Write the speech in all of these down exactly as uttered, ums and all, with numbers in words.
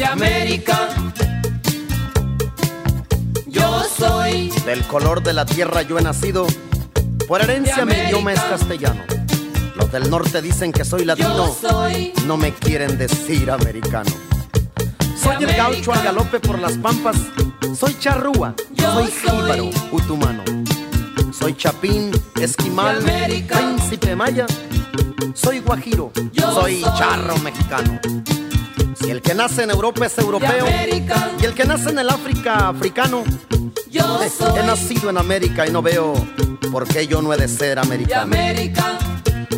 de América. Yo soy del color de la tierra yo he nacido. Por herencia mi idioma es castellano. Los del norte dicen que soy latino, soy, no me quieren decir americano. Soy América, el gaucho al galope por las pampas. Soy charrúa, soy jíbaro, utumano. Soy chapín, esquimal, América, príncipe maya. Soy guajiro, yo soy, soy charro mexicano. Si el que nace en Europa es europeo América, y el que nace en el África, africano. Yo he, soy, he nacido en América y no veo por qué yo no he de ser americano. América,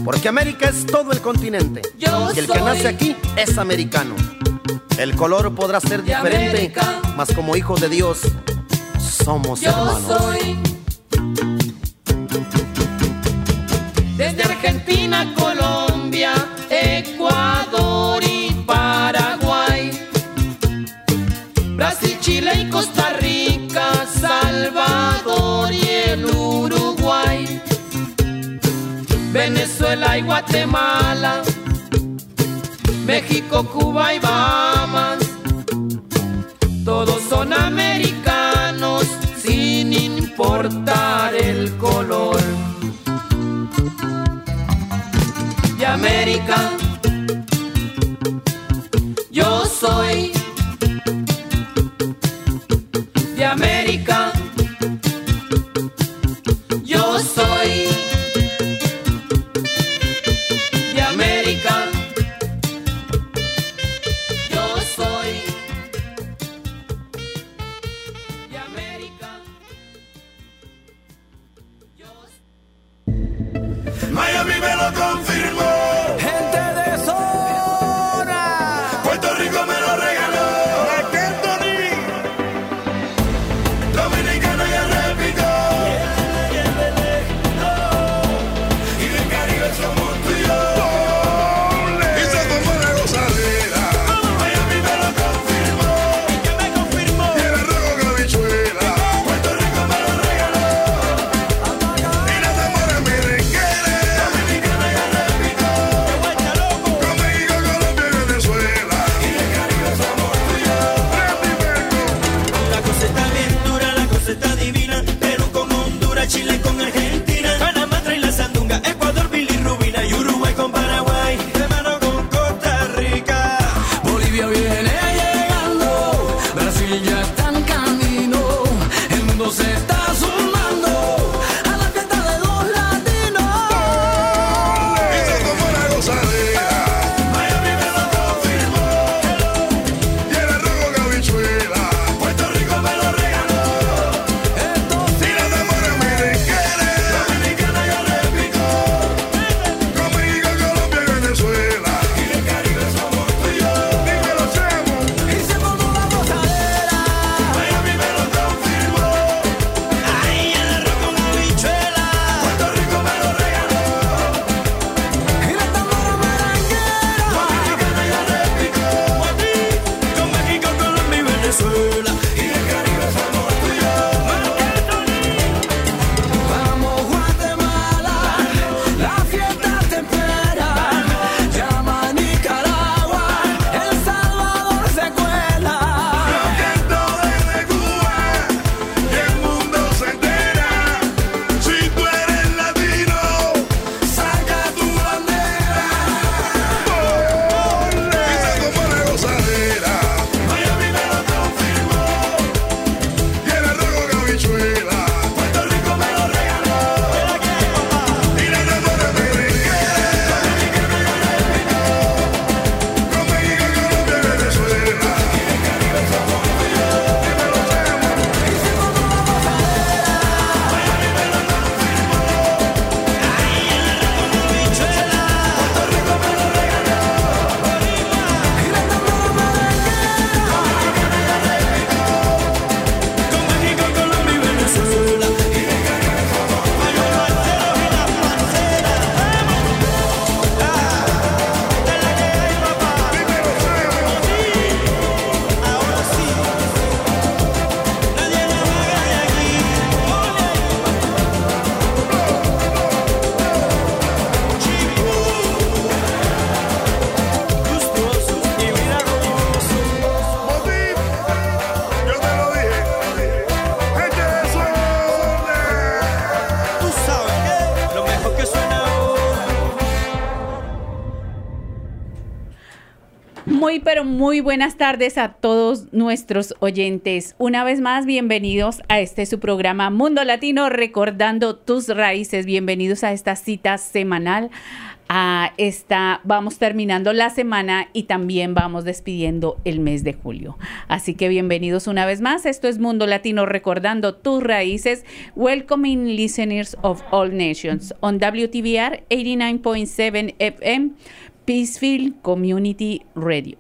porque América es todo el continente yo y el soy, que nace aquí es americano. El color podrá ser diferente, América, mas como hijos de Dios somos yo hermanos. Soy. Desde Argentina, Colombia, Ecuador y Paraguay, Brasil, Chile y Costa Rica, Salvador y el Uruguay, Venezuela y Guatemala, México, Cuba y Bahamas. Todos son americanos sin importar el color. De América, yo soy. De América, yo soy. De América, yo soy. De América, yo. Miami me lo confirmó. Gente de zona. Puerto Rico me lo regaló. Muy, pero muy buenas tardes a todos nuestros oyentes. Una vez más, bienvenidos a este su programa Mundo Latino, recordando tus raíces. Bienvenidos a esta cita semanal. A esta, vamos terminando la semana y también vamos despidiendo el mes de julio. Así que bienvenidos una vez más. Esto es Mundo Latino, recordando tus raíces. Welcoming listeners of all nations on W T V R eighty-nine point seven F M. Peaceful Community Radio.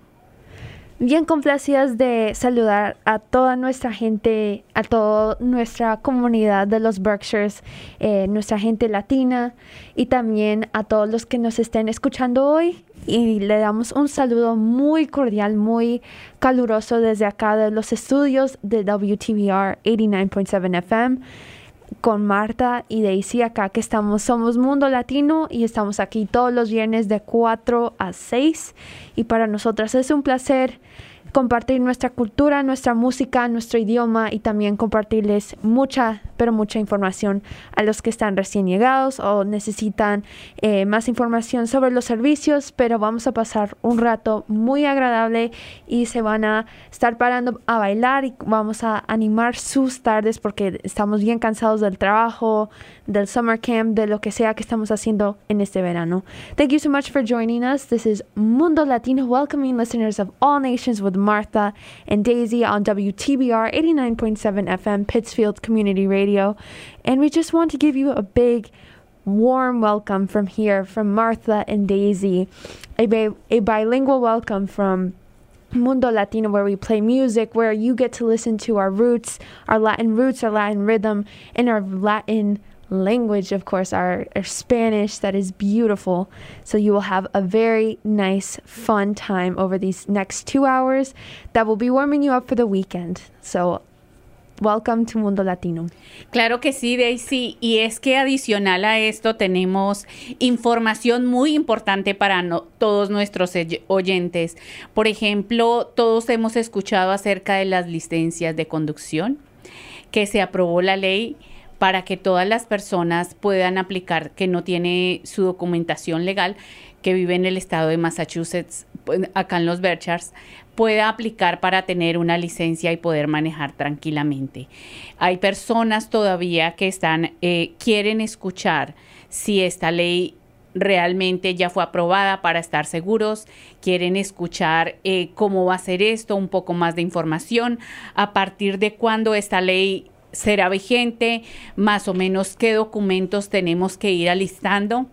Bien complacidas de saludar a toda nuestra gente, a toda nuestra comunidad de los Berkshires, eh, nuestra gente latina y también a todos los que nos estén escuchando hoy, y le damos un saludo muy cordial, muy caluroso desde acá de los estudios de W T B R eighty-nine point seven F M. Con Marta y Daisy acá, que estamos, somos Mundo Latino y estamos aquí todos los viernes de cuatro a seis, y para nosotras es un placer compartir nuestra cultura, nuestra música, nuestro idioma, y también compartirles mucha, pero mucha información a los que están recién llegados o necesitan eh, más información sobre los servicios, pero vamos a pasar un rato muy agradable y se van a estar parando a bailar y vamos a animar sus tardes porque estamos bien cansados del trabajo, del summer camp, de lo que sea que estamos haciendo en este verano. Thank you so much for joining us. This is Mundo Latino, welcoming listeners of all nations with Martha and Daisy on W T B R eighty-nine point seven F M, Pittsfield Community Radio. And we just want to give you a big, warm welcome from here, from Martha and Daisy. A, bi- a bilingual welcome from Mundo Latino, where we play music, where you get to listen to our roots, our Latin roots, our Latin rhythm, and our Latin language, of course, our, our Spanish that is beautiful. So you will have a very nice, fun time over these next two hours that will be warming you up for the weekend. So welcome to Mundo Latino. Claro que sí, Daisy. Y es que adicional a esto tenemos información muy importante para no, todos nuestros oyentes. Por ejemplo, todos hemos escuchado acerca de las licencias de conducción, que se aprobó la ley para que todas las personas puedan aplicar, que no tiene su documentación legal, que vive en el estado de Massachusetts, acá en los Berkshires, pueda aplicar para tener una licencia y poder manejar tranquilamente. Hay personas todavía que están eh, quieren escuchar si esta ley realmente ya fue aprobada, para estar seguros. Quieren escuchar eh, cómo va a ser esto, un poco más de información, a partir de cuándo esta ley será vigente, más o menos qué documentos tenemos que ir alistando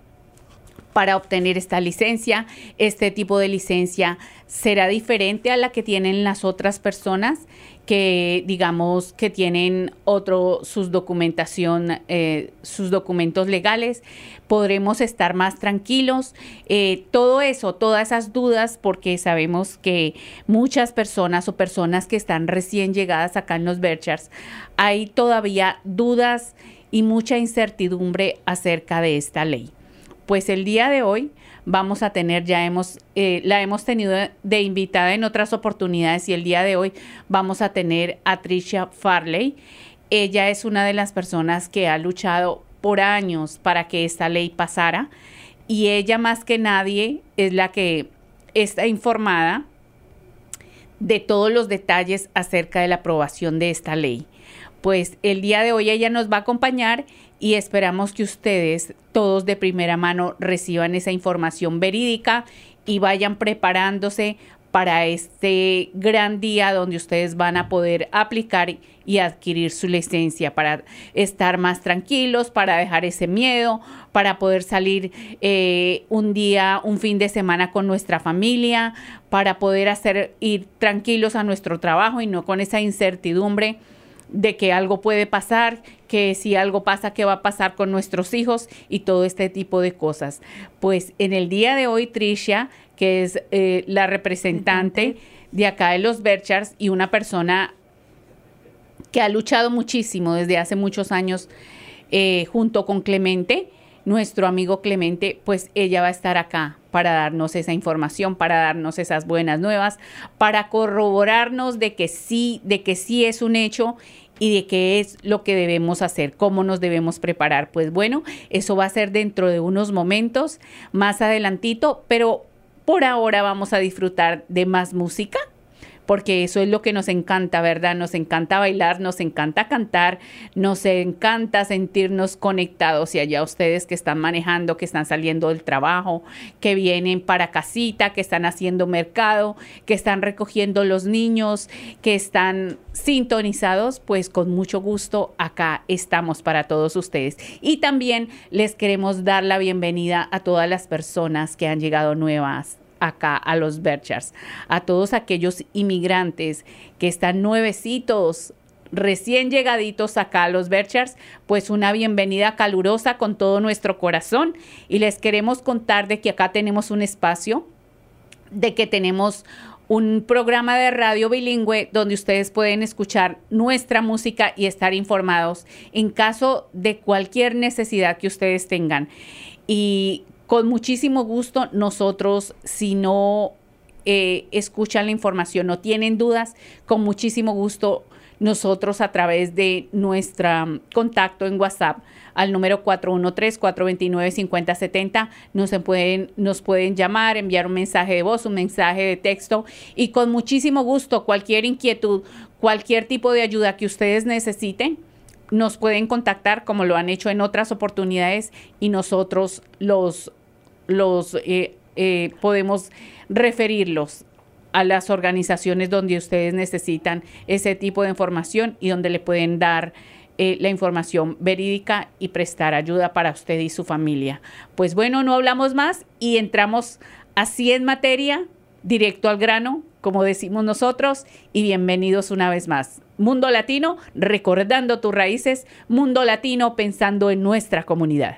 para obtener esta licencia. Este tipo de licencia será diferente a la que tienen las otras personas que, digamos, que tienen otro, sus documentación, eh, sus documentos legales. Podremos estar más tranquilos. Eh, todo eso, todas esas dudas, porque sabemos que muchas personas o personas que están recién llegadas acá en los Berkshires, hay todavía dudas y mucha incertidumbre acerca de esta ley. Pues el día de hoy vamos a tener, ya hemos, eh, la hemos tenido de invitada en otras oportunidades, y el día de hoy vamos a tener a Tricia Farley. Ella es una de las personas que ha luchado por años para que esta ley pasara, y ella más que nadie es la que está informada de todos los detalles acerca de la aprobación de esta ley. Pues el día de hoy ella nos va a acompañar y esperamos que ustedes todos de primera mano reciban esa información verídica y vayan preparándose para este gran día donde ustedes van a poder aplicar y adquirir su licencia, para estar más tranquilos, para dejar ese miedo, para poder salir eh, un día, un fin de semana con nuestra familia, para poder hacer, ir tranquilos a nuestro trabajo y no con esa incertidumbre de que algo puede pasar, que si algo pasa, ¿qué va a pasar con nuestros hijos? Y todo este tipo de cosas. Pues en el día de hoy, Tricia, que es eh, la representante de acá de los Berkshires y una persona que ha luchado muchísimo desde hace muchos años eh, junto con Clemente, nuestro amigo Clemente, pues ella va a estar acá para darnos esa información, para darnos esas buenas nuevas, para corroborarnos de que sí, de que sí es un hecho y de qué es lo que debemos hacer, cómo nos debemos preparar. Pues bueno, eso va a ser dentro de unos momentos, más adelantito, pero Por ahora vamos a disfrutar de más música, porque eso es lo que nos encanta, ¿verdad? Nos encanta bailar, nos encanta cantar, nos encanta sentirnos conectados. Y allá ustedes que están manejando, que están saliendo del trabajo, que vienen para casita, que están haciendo mercado, que están recogiendo los niños, que están sintonizados, pues con mucho gusto acá estamos para todos ustedes. Y también les queremos dar la bienvenida a todas las personas que han llegado nuevas acá a los Berkshires, a todos aquellos inmigrantes que están nuevecitos, recién llegaditos acá a los Berkshires, pues una bienvenida calurosa con todo nuestro corazón. Y les queremos contar de que acá tenemos un espacio, de que tenemos un programa de radio bilingüe donde ustedes pueden escuchar nuestra música y estar informados en caso de cualquier necesidad que ustedes tengan. Y con muchísimo gusto, nosotros, si no eh, escuchan la información, no tienen dudas, con muchísimo gusto, nosotros a través de nuestro contacto en WhatsApp al número cuatro uno tres, cuatro dos nueve, cinco cero siete cero, nos pueden, nos pueden llamar, enviar un mensaje de voz, un mensaje de texto, y con muchísimo gusto, cualquier inquietud, cualquier tipo de ayuda que ustedes necesiten, nos pueden contactar como lo han hecho en otras oportunidades y nosotros los los eh, eh, podemos referirlos a las organizaciones donde ustedes necesitan ese tipo de información y donde le pueden dar eh, la información verídica y prestar ayuda para usted y su familia. Pues bueno, no hablamos más y entramos así en materia, directo al grano, como decimos nosotros, y bienvenidos una vez más. Mundo Latino, recordando tus raíces. Mundo Latino, pensando en nuestra comunidad.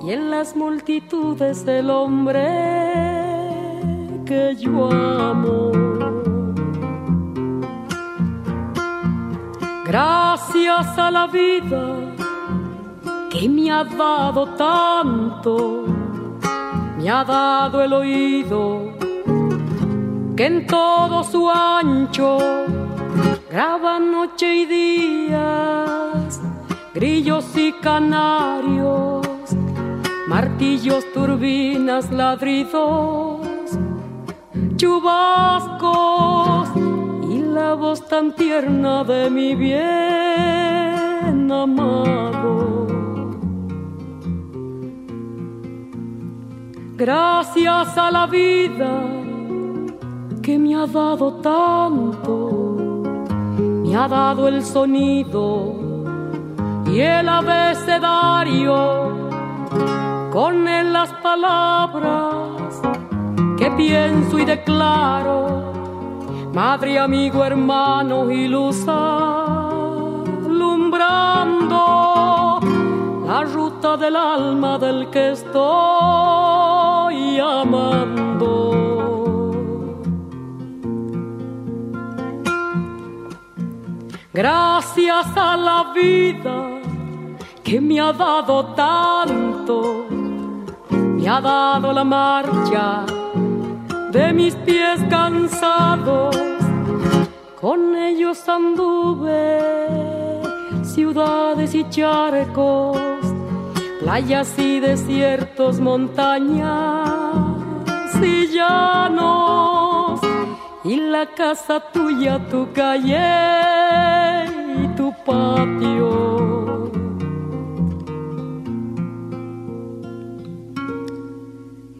y en las multitudes del hombre que yo amo. Gracias a la vida que me ha dado tanto, me ha dado el oído que en todo su ancho graba noche y días, grillos y canarios, martillos, turbinas, ladridos, chubascos y la voz tan tierna de mi bien amado. Gracias a la vida que me ha dado tanto, me ha dado el sonido y el abecedario, con él las palabras que pienso y declaro, madre, amigo, hermano y luz alumbrando la ruta del alma del que estoy amando. Gracias a la vida que me ha dado tanto, me ha dado la marcha de mis pies cansados, con ellos anduve ciudades y charcos, playas y desiertos, montañas y llanos, y la casa tuya, tu calle y tu patio.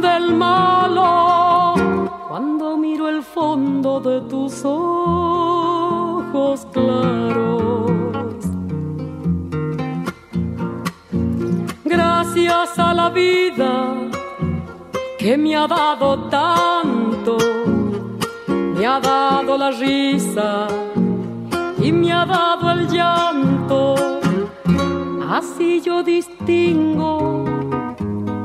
del malo, cuando miro el fondo de tus ojos claros. Gracias a la vida que me ha dado tanto, me ha dado la risa y me ha dado el llanto. Así yo distingo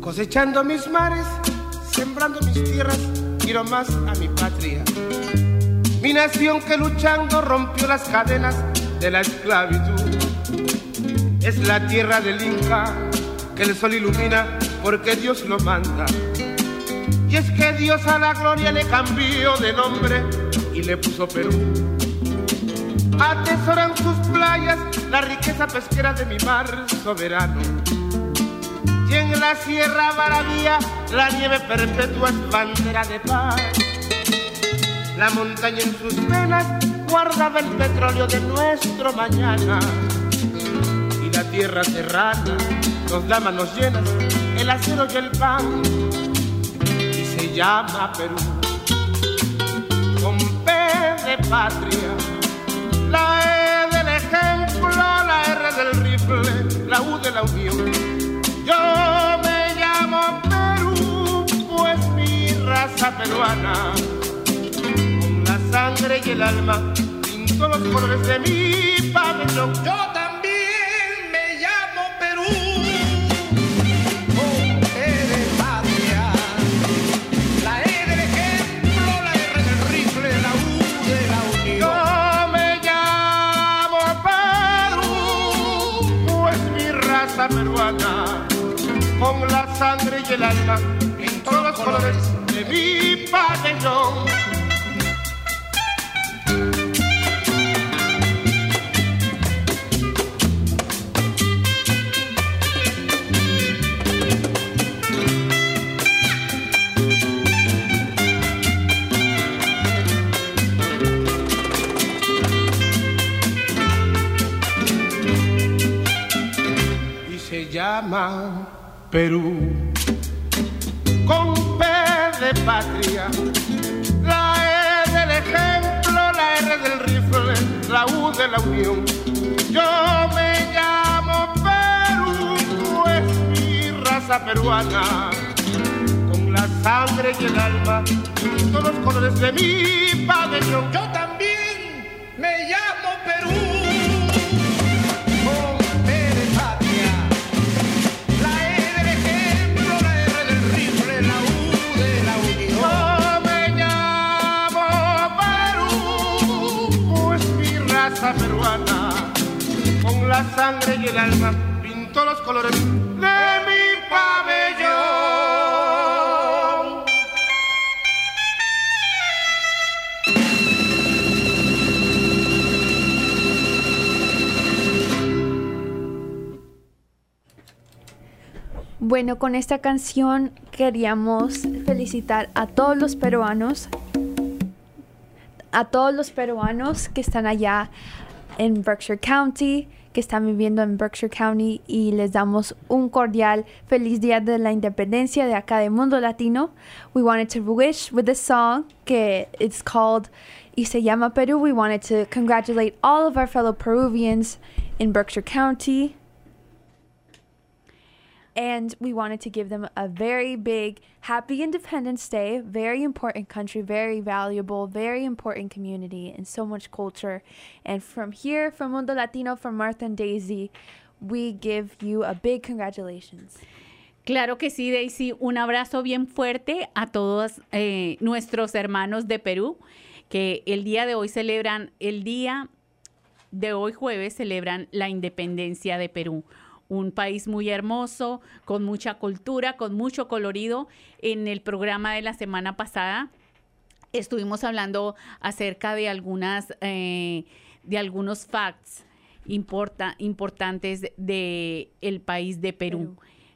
Cosechando mis mares, sembrando mis tierras, quiero más a mi patria. Mi nación que luchando rompió las cadenas de la esclavitud. Es la tierra del Inca que el sol ilumina porque Dios lo manda. Y es que Dios a la gloria le cambió de nombre y le puso Perú. Atesoran sus playas la riqueza pesquera de mi mar soberano. Y en la Sierra Maravilla la nieve perpetua es bandera de paz. La montaña en sus venas guardaba el petróleo de nuestro mañana. Y la tierra serrana nos da manos llenas, el acero y el pan. Y se llama Perú, con P de patria, la E del ejemplo, la R del rifle, la U de la unión. Yo me llamo Perú, pues mi raza peruana, con la sangre y el alma, pinto los colores de mi pabellón. Yo también me llamo Perú, con E de patria, la E del ejemplo, la R del rifle, la U de la unión. Yo me llamo Perú, pues mi raza peruana, con la sangre y el alma, en todos los colores de mi pabellón. Y se llama Perú, con P de patria, la E del ejemplo, la R del rifle, la U de la unión. Yo me llamo Perú, pues mi raza peruana, con la sangre y el alma, con todos los colores de mi pabellón. Yo también me llamo Perú. Peruana, con la sangre y el alma, pintó los colores de mi pabellón. Bueno, con esta canción queríamos felicitar a todos los peruanos, a todos los peruanos que están allá en Berkshire County, que están viviendo en Berkshire County, y les damos un cordial feliz día de la independencia de acá de Mundo Latino. We wanted to wish with this song que it's called Y se llama Perú. We wanted to congratulate all of our fellow Peruvians in Berkshire County, and we wanted to give them a very big happy Independence Day. Very important country, very valuable, very important community, and so much culture. And from here, from Mundo Latino, from Martha and Daisy, we give you a big congratulations. Claro que sí, Daisy. Un abrazo bien fuerte a todos eh, nuestros hermanos de Perú, que el día de hoy celebran, el día de hoy jueves celebran la independencia de Perú. Un país muy hermoso, con mucha cultura, con mucho colorido. En el programa de la semana pasada estuvimos hablando acerca de algunas, eh, de algunos facts importa, importantes de el país de Perú. Perú.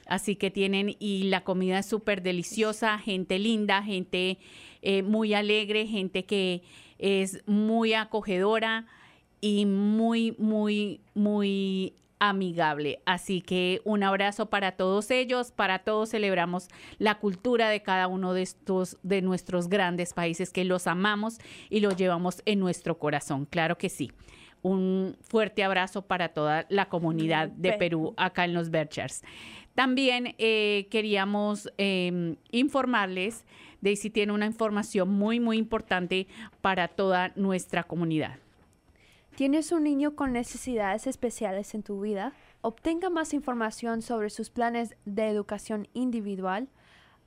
Así que tienen, y la comida es súper deliciosa, gente linda, gente eh, muy alegre, gente que es muy acogedora y muy, muy, muy amigable. Así que un abrazo para todos ellos, para todos. Celebramos la cultura de cada uno de estos, de nuestros grandes países, que los amamos y los llevamos en nuestro corazón. Claro que sí. Un fuerte abrazo para toda la comunidad de Perú acá en los Berkshires. También eh, queríamos eh, informarles, Daisy tiene una información muy, muy importante para toda nuestra comunidad. ¿Tienes un niño con necesidades especiales en tu vida? Obtenga más información sobre sus planes de educación individual,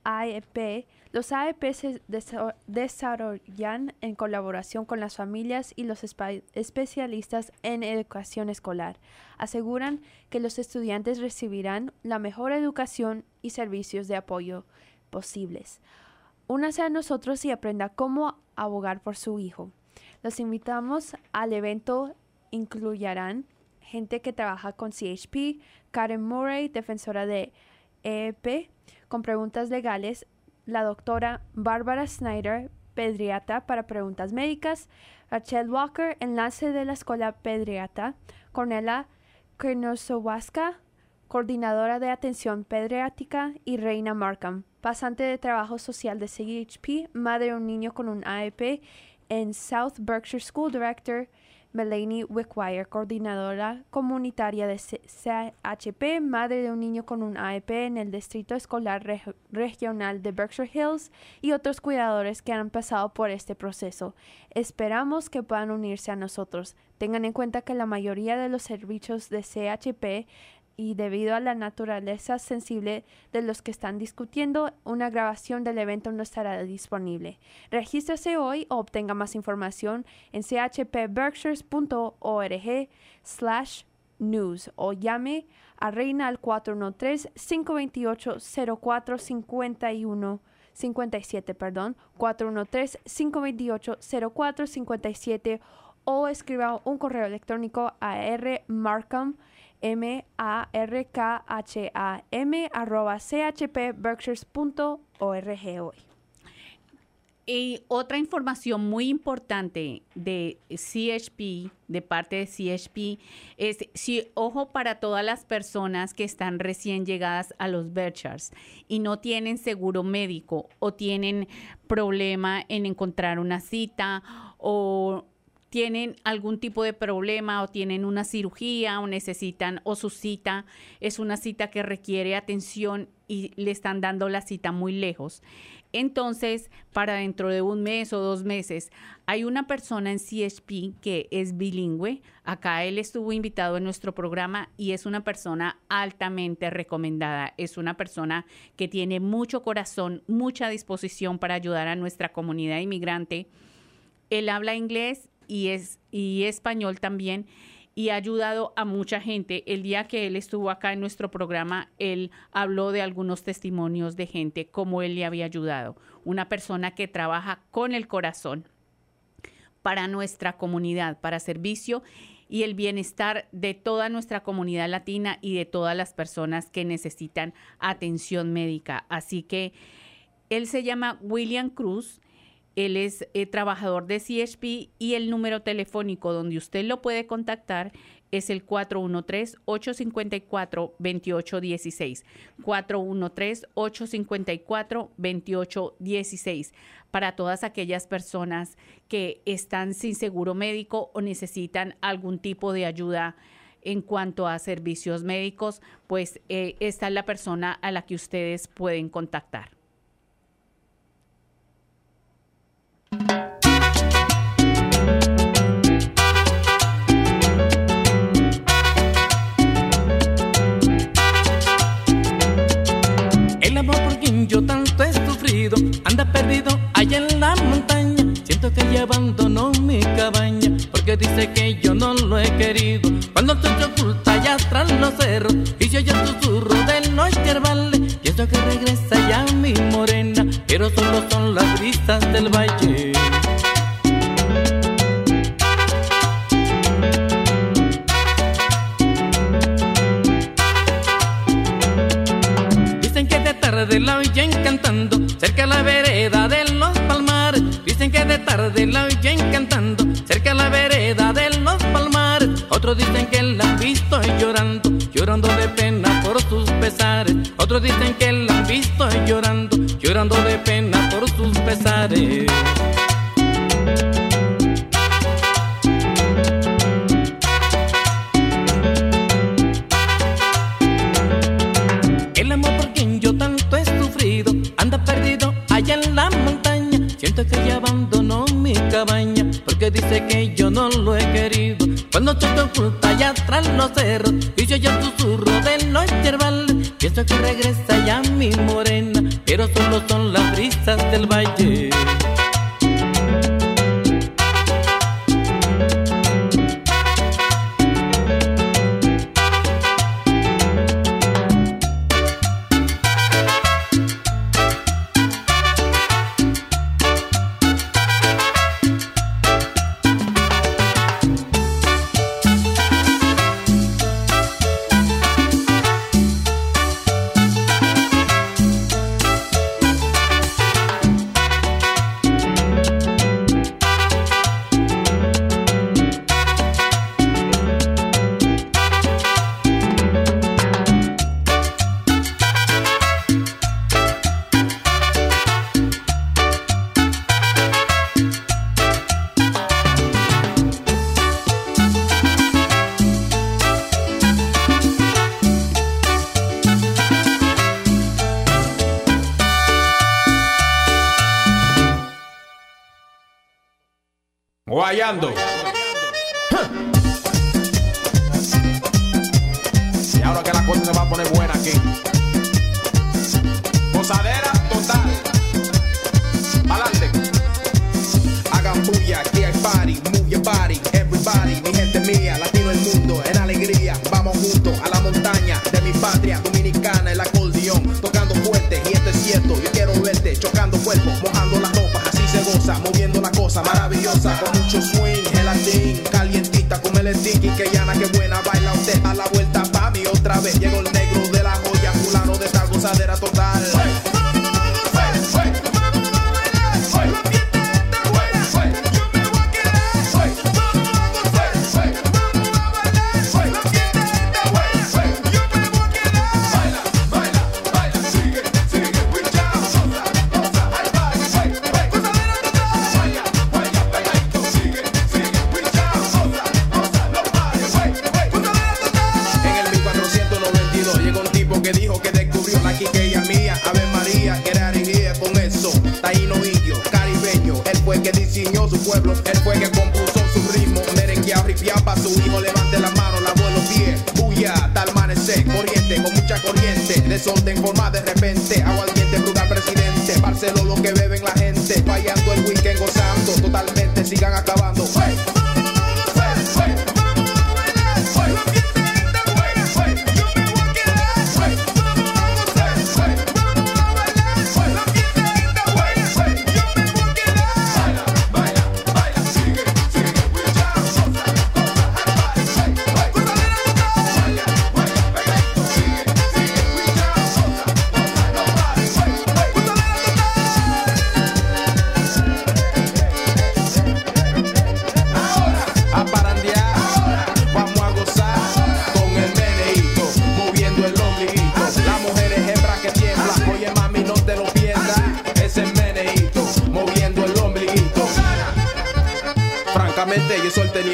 A E P. Los A E P se desa- desarrollan en colaboración con las familias y los espe- especialistas en educación escolar. Aseguran que los estudiantes recibirán la mejor educación y servicios de apoyo posibles. Únase a nosotros y aprenda cómo abogar por su hijo. Los invitamos al evento. Incluirán gente que trabaja con C H P, Karen Murray, defensora de A E P, con preguntas legales, la doctora Barbara Snyder, pediatra, para preguntas médicas, Rachel Walker, enlace de la escuela pediatra, Cornelia Kronosowska, coordinadora de atención pediátrica, y Reina Markham, pasante de trabajo social de C H P, madre de un niño con un A E P, en South Berkshire School Director, Melanie Wickwire, coordinadora comunitaria de C H P, madre de un niño con un A E P en el Distrito Escolar Re- Regional de Berkshire Hills, y otros cuidadores que han pasado por este proceso. Esperamos que puedan unirse a nosotros. Tengan en cuenta que la mayoría de los servicios de C H P, y debido a la naturaleza sensible de los que están discutiendo, una grabación del evento no estará disponible. Regístrese hoy o obtenga más información en c h p berkshires punto org slash news o llame a Reina al cuatro uno tres, cinco dos ocho, cero cuatro cinco uno, cinco siete, perdón, cuatro uno tres, cinco dos ocho, cero cuatro cinco siete, o escriba un correo electrónico a rmarkham, M-A-R-K-H-A-M arroba c h p berkshires punto org hoy. Y otra información muy importante de C H P, de parte de C H P, es, si, ojo, para todas las personas que están recién llegadas a los Berkshires y no tienen seguro médico, o tienen problema en encontrar una cita, o tienen algún tipo de problema, o tienen una cirugía, o necesitan, o su cita es una cita que requiere atención y le están dando la cita muy lejos. Entonces, para dentro de un mes o dos meses, hay una persona en C H P que es bilingüe. Acá él estuvo invitado en nuestro programa y es una persona altamente recomendada. Es una persona que tiene mucho corazón, mucha disposición para ayudar a nuestra comunidad inmigrante. Él habla inglés y es y español también, y ha ayudado a mucha gente. El día que él estuvo acá en nuestro programa, él habló de algunos testimonios de gente, cómo él le había ayudado. Una persona que trabaja con el corazón para nuestra comunidad, para servicio y el bienestar de toda nuestra comunidad latina y de todas las personas que necesitan atención médica. Así que él se llama William Cruz. Él es eh, trabajador de C H P y el número telefónico donde usted lo puede contactar es el cuatro uno tres, ocho cinco cuatro, dos ocho uno seis, cuatro uno tres, ocho cinco cuatro, dos ocho uno seis, para todas aquellas personas que están sin seguro médico o necesitan algún tipo de ayuda en cuanto a servicios médicos, pues eh, esta es la persona a la que ustedes pueden contactar. El amor por quien yo tanto he sufrido anda perdido allá en la montaña. Siento que ya abandonó mi cabaña porque dice que yo no lo he querido. Cuando tú te ocultas allá tras los cerros y se oye el susurro del noche al valle, pienso que regresa ya mi morena, pero solo son las vistas del valle. Dicen que de tarde la oyen cantando cerca de la vereda de los palmares. Dicen que de tarde la oyen cantando cerca de la vereda de los palmares. Otros dicen que la han visto llorando, llorando de pena por sus pesares. Otros dicen que la han visto llorando, llorando de pena por sus pesares. El amor por quien yo tanto he sufrido anda perdido allá en la montaña. Siento que ya abandonó mi cabaña porque dice que yo no lo he querido. Cuando tú te ocultas allá tras los cerros y yo ya susurro de los yerbales, pienso que regresa ya mi morena, pero solo son las brisas del valle. Guayando. Y ahora que la cosa se va a poner buena aquí. Posadera total. Adelante. Hagan bulla, aquí hay party, move your body, everybody. Mi gente mía, latino el mundo, en alegría. Vamos juntos a la montaña de mi patria dominicana. El acordeón tocando fuerte y esto es cierto. Yo quiero verte chocando cuerpos, mojando las ropas, así se goza, moviendo la cosa maravillosa con mucho swing, gelatín, calientita como el sticky, que llana, que buena baila usted, a la vuelta pa' mí otra vez. Llegó el negro de la joya, fulano de tal, gozadera total. Desorden forma de repente, aguardiente, brutal presidente, parcelo lo que beben la gente, fallando el weekend gozando, totalmente sigan acabando. Hey.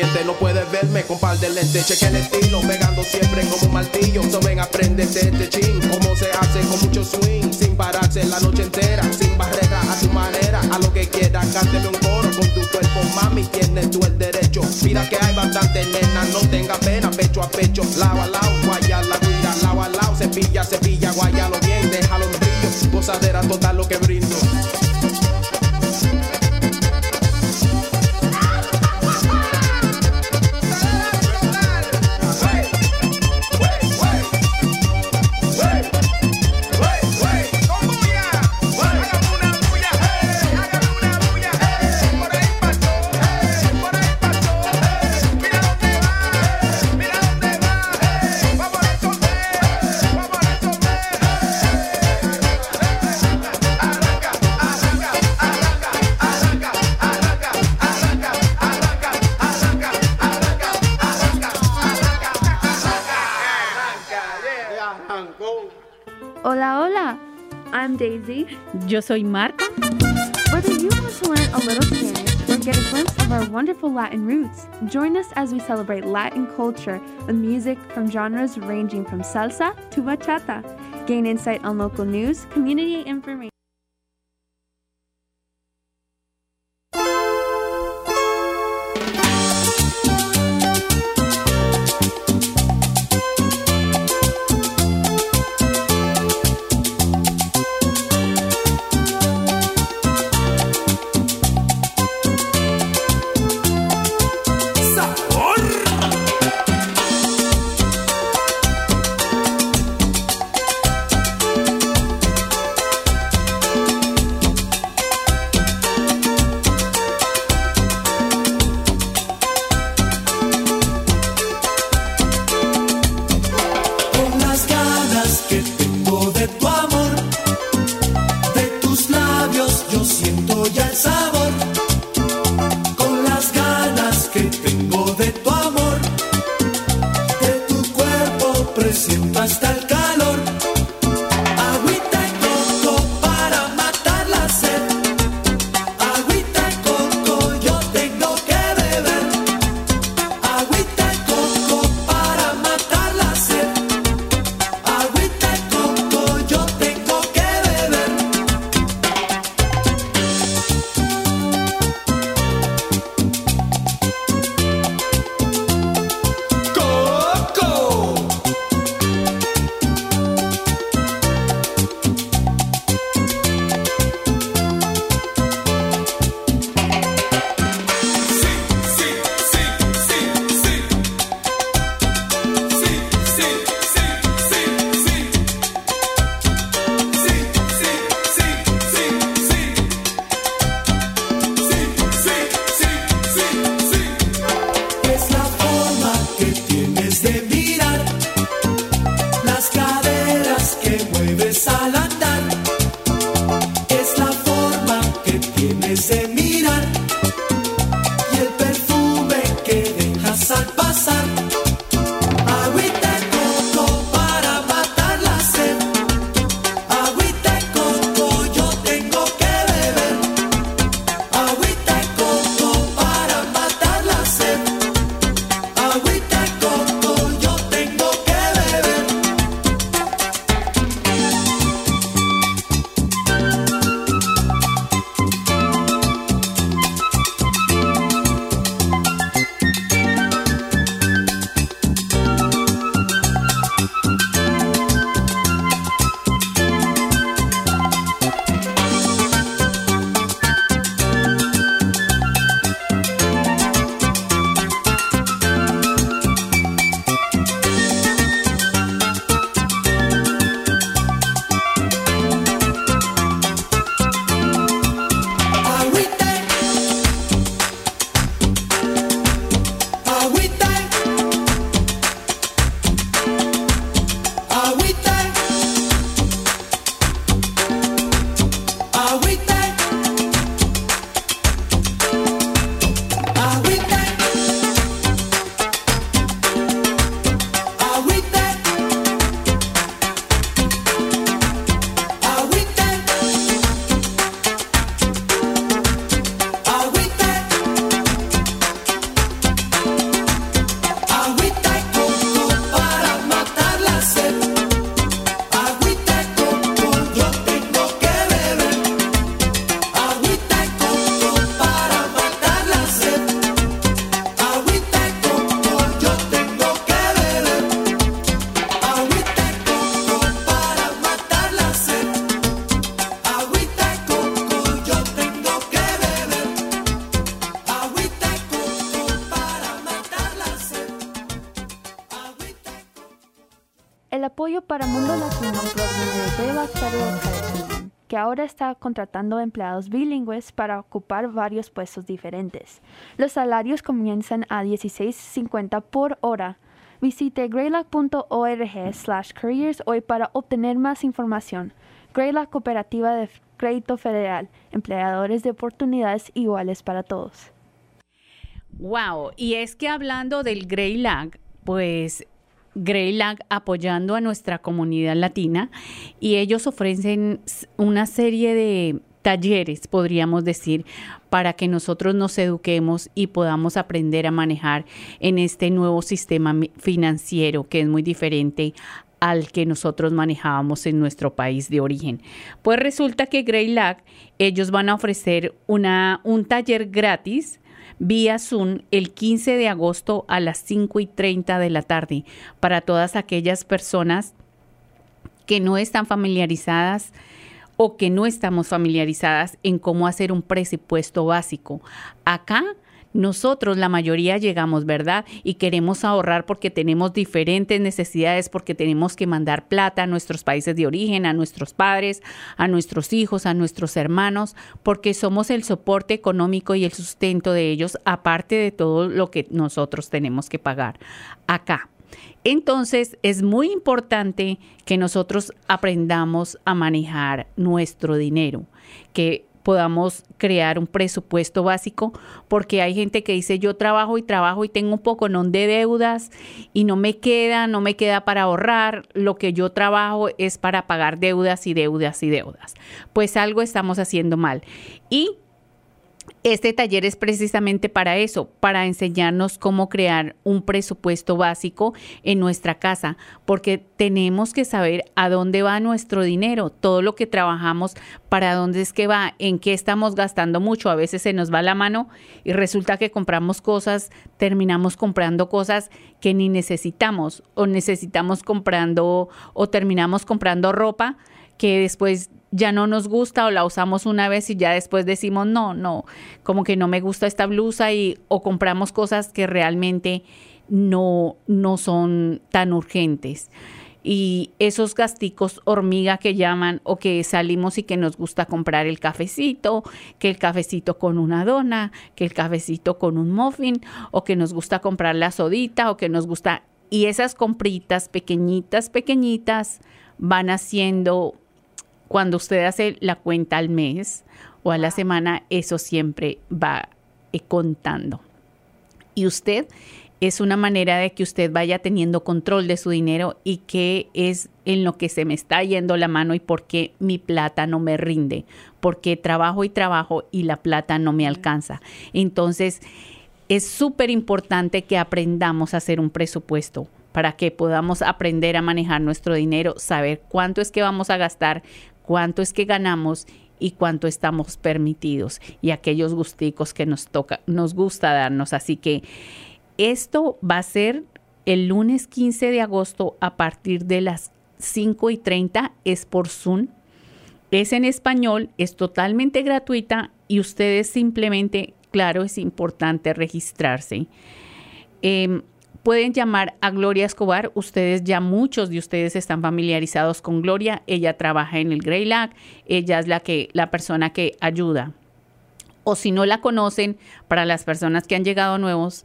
gente no puede verme con par de lentes. Cheque el estilo, pegando siempre como un martillo. So ven, aprendete este chin, cómo se hace con mucho swing, sin pararse la noche entera, sin barrera, a tu manera, a lo que quieras, cánteme un coro con tu cuerpo, mami, tienes tú el derecho. Mira que hay bastante nena, no tenga pena, pecho a pecho, lao a lao, guaya la guira, lao a lao, cepilla, cepilla, guayalo bien, déjalo en brillo, gozadera total lo que brindo. Yo soy Marta. Whether you want to learn a little Spanish or get a glimpse of our wonderful Latin roots, join us as we celebrate Latin culture with music from genres ranging from salsa to bachata. Gain insight on local news, community information. El apoyo para Mundo Latino proviene de Greylock Federal Credit Union, que ahora está contratando empleados bilingües para ocupar varios puestos diferentes. Los salarios comienzan a dieciséis cincuenta por hora. Visite greylock punto org slash careers hoy para obtener más información. Greylock Cooperativa de Crédito Federal, empleadores de oportunidades iguales para todos. Wow, y es que hablando del Greylock, pues Greylock apoyando a nuestra comunidad latina, y ellos ofrecen una serie de talleres, podríamos decir, para que nosotros nos eduquemos y podamos aprender a manejar en este nuevo sistema financiero que es muy diferente al que nosotros manejábamos en nuestro país de origen. Pues resulta que Greylock, ellos van a ofrecer una, un taller gratis vía Zoom el quince de agosto a las cinco y treinta de la tarde para todas aquellas personas que no están familiarizadas o que no estamos familiarizadas en cómo hacer un presupuesto básico. Acá nosotros la mayoría llegamos, ¿verdad? Y queremos ahorrar porque tenemos diferentes necesidades, porque tenemos que mandar plata a nuestros países de origen, a nuestros padres, a nuestros hijos, a nuestros hermanos, porque somos el soporte económico y el sustento de ellos, aparte de todo lo que nosotros tenemos que pagar acá. Entonces, es muy importante que nosotros aprendamos a manejar nuestro dinero, que podamos crear un presupuesto básico, porque hay gente que dice yo trabajo y trabajo y tengo un poconón de deudas y no me queda, no me queda para ahorrar, lo que yo trabajo es para pagar deudas y deudas y deudas. Pues algo estamos haciendo mal. Y este taller es precisamente para eso, para enseñarnos cómo crear un presupuesto básico en nuestra casa, porque tenemos que saber a dónde va nuestro dinero, todo lo que trabajamos, para dónde es que va, en qué estamos gastando mucho. A veces se nos va la mano y resulta que compramos cosas, terminamos comprando cosas que ni necesitamos, o necesitamos comprando o terminamos comprando ropa que después ya no nos gusta, o la usamos una vez y ya después decimos no, no, como que no me gusta esta blusa, y o compramos cosas que realmente no, no son tan urgentes. Y esos gasticos hormiga que llaman, o que salimos y que nos gusta comprar el cafecito, que el cafecito con una dona, que el cafecito con un muffin, o que nos gusta comprar la sodita, o que nos gusta, y esas compritas pequeñitas, pequeñitas van haciendo. Cuando usted hace la cuenta al mes o a la semana, eso siempre va contando. Y usted es una manera de que usted vaya teniendo control de su dinero y qué es en lo que se me está yendo la mano y por qué mi plata no me rinde, porque trabajo y trabajo y la plata no me alcanza. Entonces, es súper importante que aprendamos a hacer un presupuesto, para que podamos aprender a manejar nuestro dinero, saber cuánto es que vamos a gastar, cuánto es que ganamos y cuánto estamos permitidos, y aquellos gusticos que nos toca, nos gusta darnos. Así que esto va a ser el lunes quince de agosto a partir de las cinco y treinta, es por Zoom, es en español, es totalmente gratuita, y ustedes simplemente, claro, es importante registrarse. Eh, Pueden llamar a Gloria Escobar. Ustedes ya, muchos de ustedes están familiarizados con Gloria. Ella trabaja en el Greylock. Ella es la que, la persona que ayuda. O si no la conocen, para las personas que han llegado nuevos,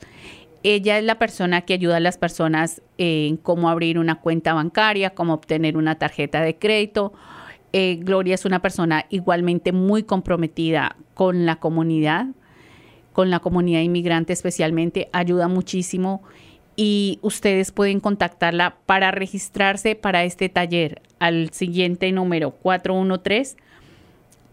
ella es la persona que ayuda a las personas en cómo abrir una cuenta bancaria, cómo obtener una tarjeta de crédito. Eh, Gloria es una persona igualmente muy comprometida con la comunidad, con la comunidad inmigrante especialmente. Ayuda muchísimo. Y ustedes pueden contactarla para registrarse para este taller al siguiente número, cuatro uno tres,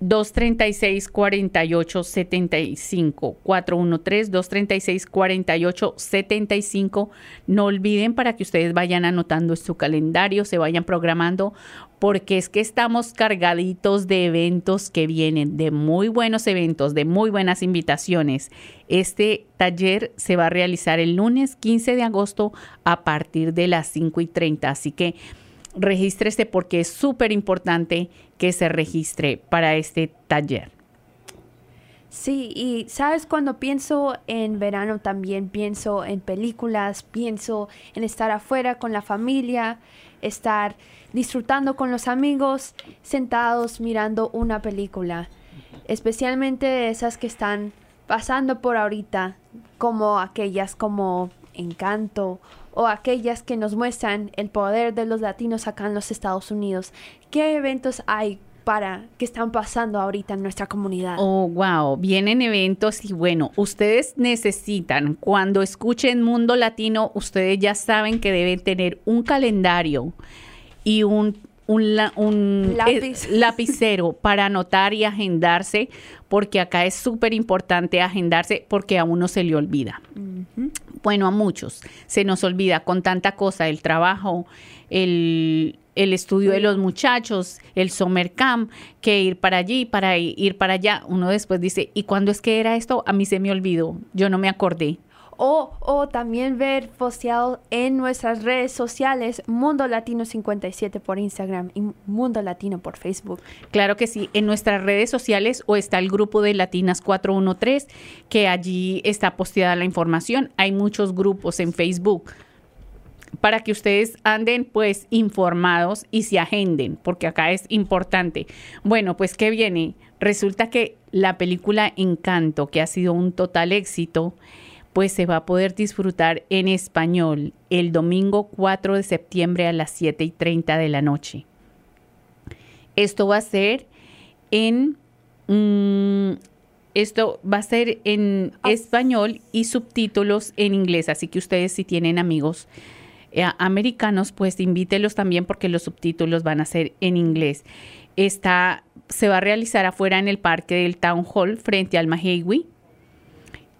dos tres seis, cuatro ocho siete cinco, cuatro uno tres, dos tres seis, cuatro ocho siete cinco. No olviden, para que ustedes vayan anotando en su calendario, se vayan programando, porque es que estamos cargaditos de eventos que vienen, de muy buenos eventos, de muy buenas invitaciones. Este taller se va a realizar el lunes quince de agosto a partir de las cinco y treinta, así que regístrese, porque es súper importante que se registre para este taller. Sí, y sabes, cuando pienso en verano también pienso en películas, pienso en estar afuera con la familia, estar disfrutando con los amigos, sentados mirando una película, especialmente esas que están pasando por ahorita, como aquellas como Encanto o aquellas que nos muestran el poder de los latinos acá en los Estados Unidos. ¿Qué eventos hay para que están pasando ahorita en nuestra comunidad? Oh, wow, vienen eventos y bueno, ustedes necesitan, cuando escuchen Mundo Latino, ustedes ya saben que deben tener un calendario y un, un, la, un Lápiz. eh, lapicero para anotar y agendarse, porque acá es súper importante agendarse porque a uno se le olvida. Uh-huh. Bueno, a muchos se nos olvida con tanta cosa, el trabajo, el... el estudio de los muchachos, el summer camp, que ir para allí, para ir para allá. Uno después dice, ¿y cuándo es que era esto? A mí se me olvidó, yo no me acordé. O, o también ver posteado en nuestras redes sociales, Mundo Latino cincuenta y siete por Instagram y Mundo Latino por Facebook. Claro que sí, en nuestras redes sociales o está el grupo de Latinas cuatro uno tres, que allí está posteada la información. Hay muchos grupos en Facebook, para que ustedes anden pues informados y se agenden, porque acá es importante. Bueno, pues ¿qué viene? Resulta que la película Encanto, que ha sido un total éxito, pues se va a poder disfrutar en español el domingo cuatro de septiembre a las siete y treinta de la noche. Esto va a ser en... Um, Esto va a ser en español y subtítulos en inglés, así que ustedes si tienen amigos americanos, pues invítelos también porque los subtítulos van a ser en inglés. Está, se va a realizar afuera en el parque del Town Hall frente al Mahaiwe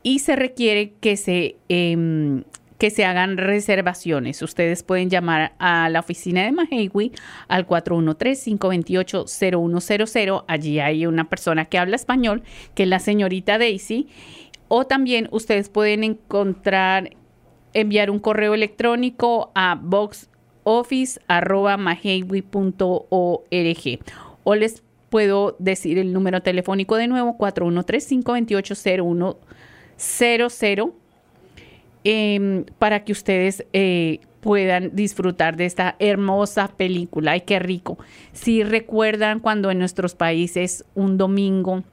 y se requiere que se, eh, que se hagan reservaciones. Ustedes pueden llamar a la oficina de Mahaiwe al cuatro uno tres, cinco dos ocho, cero uno cero cero. Allí hay una persona que habla español, que es la señorita Daisy. O también ustedes pueden encontrar... enviar un correo electrónico a box office arroba mahaiwe punto org o les puedo decir el número telefónico de nuevo, cuatro uno tres, cinco dos ocho, cero uno cero cero, eh, para que ustedes eh, puedan disfrutar de esta hermosa película. ¡Ay, qué rico! Si recuerdan cuando en nuestros países un domingo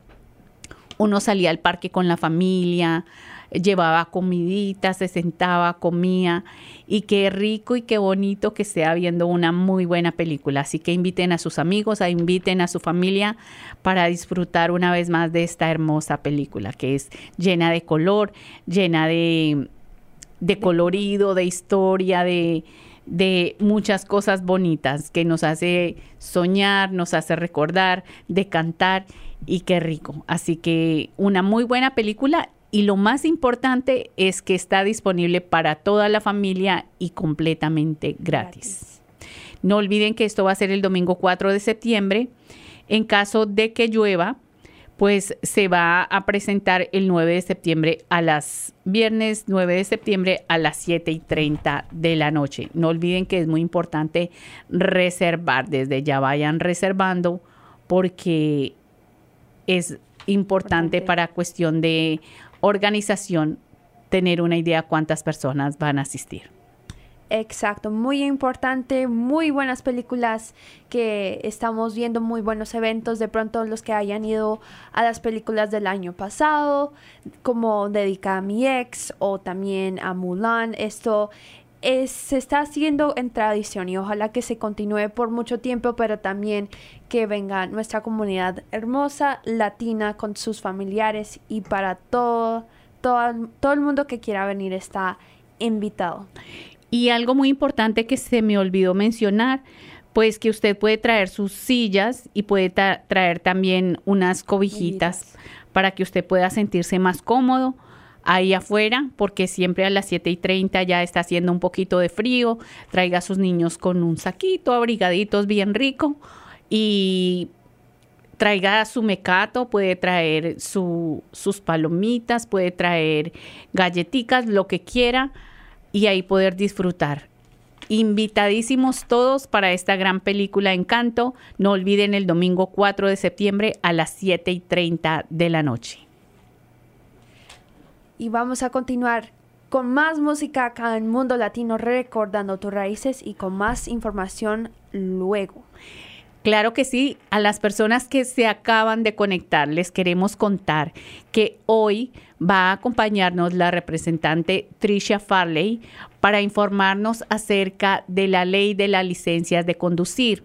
uno salía al parque con la familia, llevaba comidita, se sentaba, comía, y qué rico y qué bonito que sea viendo una muy buena película. Así que inviten a sus amigos, a inviten a su familia para disfrutar una vez más de esta hermosa película que es llena de color, llena de, de colorido, de historia, de, de muchas cosas bonitas que nos hace soñar, nos hace recordar, de cantar, y qué rico. Así que una muy buena película. Y lo más importante es que está disponible para toda la familia y completamente gratis. gratis. No olviden que esto va a ser el domingo cuatro de septiembre. En caso de que llueva, pues se va a presentar el nueve de septiembre a las viernes nueve de septiembre a las siete y treinta de la noche. No olviden que es muy importante reservar. Desde ya vayan reservando porque es importante okay. para cuestión de... organización, tener una idea cuántas personas van a asistir. Exacto, muy importante, muy buenas películas que estamos viendo, muy buenos eventos, de pronto los que hayan ido a las películas del año pasado, como Dedica a mi ex o también a Mulan, esto es, se está haciendo en tradición y ojalá que se continúe por mucho tiempo, pero también que venga nuestra comunidad hermosa latina con sus familiares y para todo, todo, todo el mundo que quiera venir está invitado. Y algo muy importante que se me olvidó mencionar, pues que usted puede traer sus sillas y puede tra- traer también unas cobijitas para que usted pueda sentirse más cómodo ahí afuera, porque siempre a las siete y treinta ya está haciendo un poquito de frío. Traiga a sus niños con un saquito, abrigaditos bien rico, y traiga su mecato, puede traer su, sus palomitas, puede traer galletitas, lo que quiera, y ahí poder disfrutar. Invitadísimos todos para esta gran película Encanto. No olviden el domingo cuatro de septiembre a las siete y treinta de la noche. Y vamos a continuar con más música acá en Mundo Latino, recordando tus raíces, y con más información luego. Claro que sí. A las personas que se acaban de conectar, les queremos contar que hoy va a acompañarnos la representante Tricia Farley para informarnos acerca de la ley de las licencias de conducir.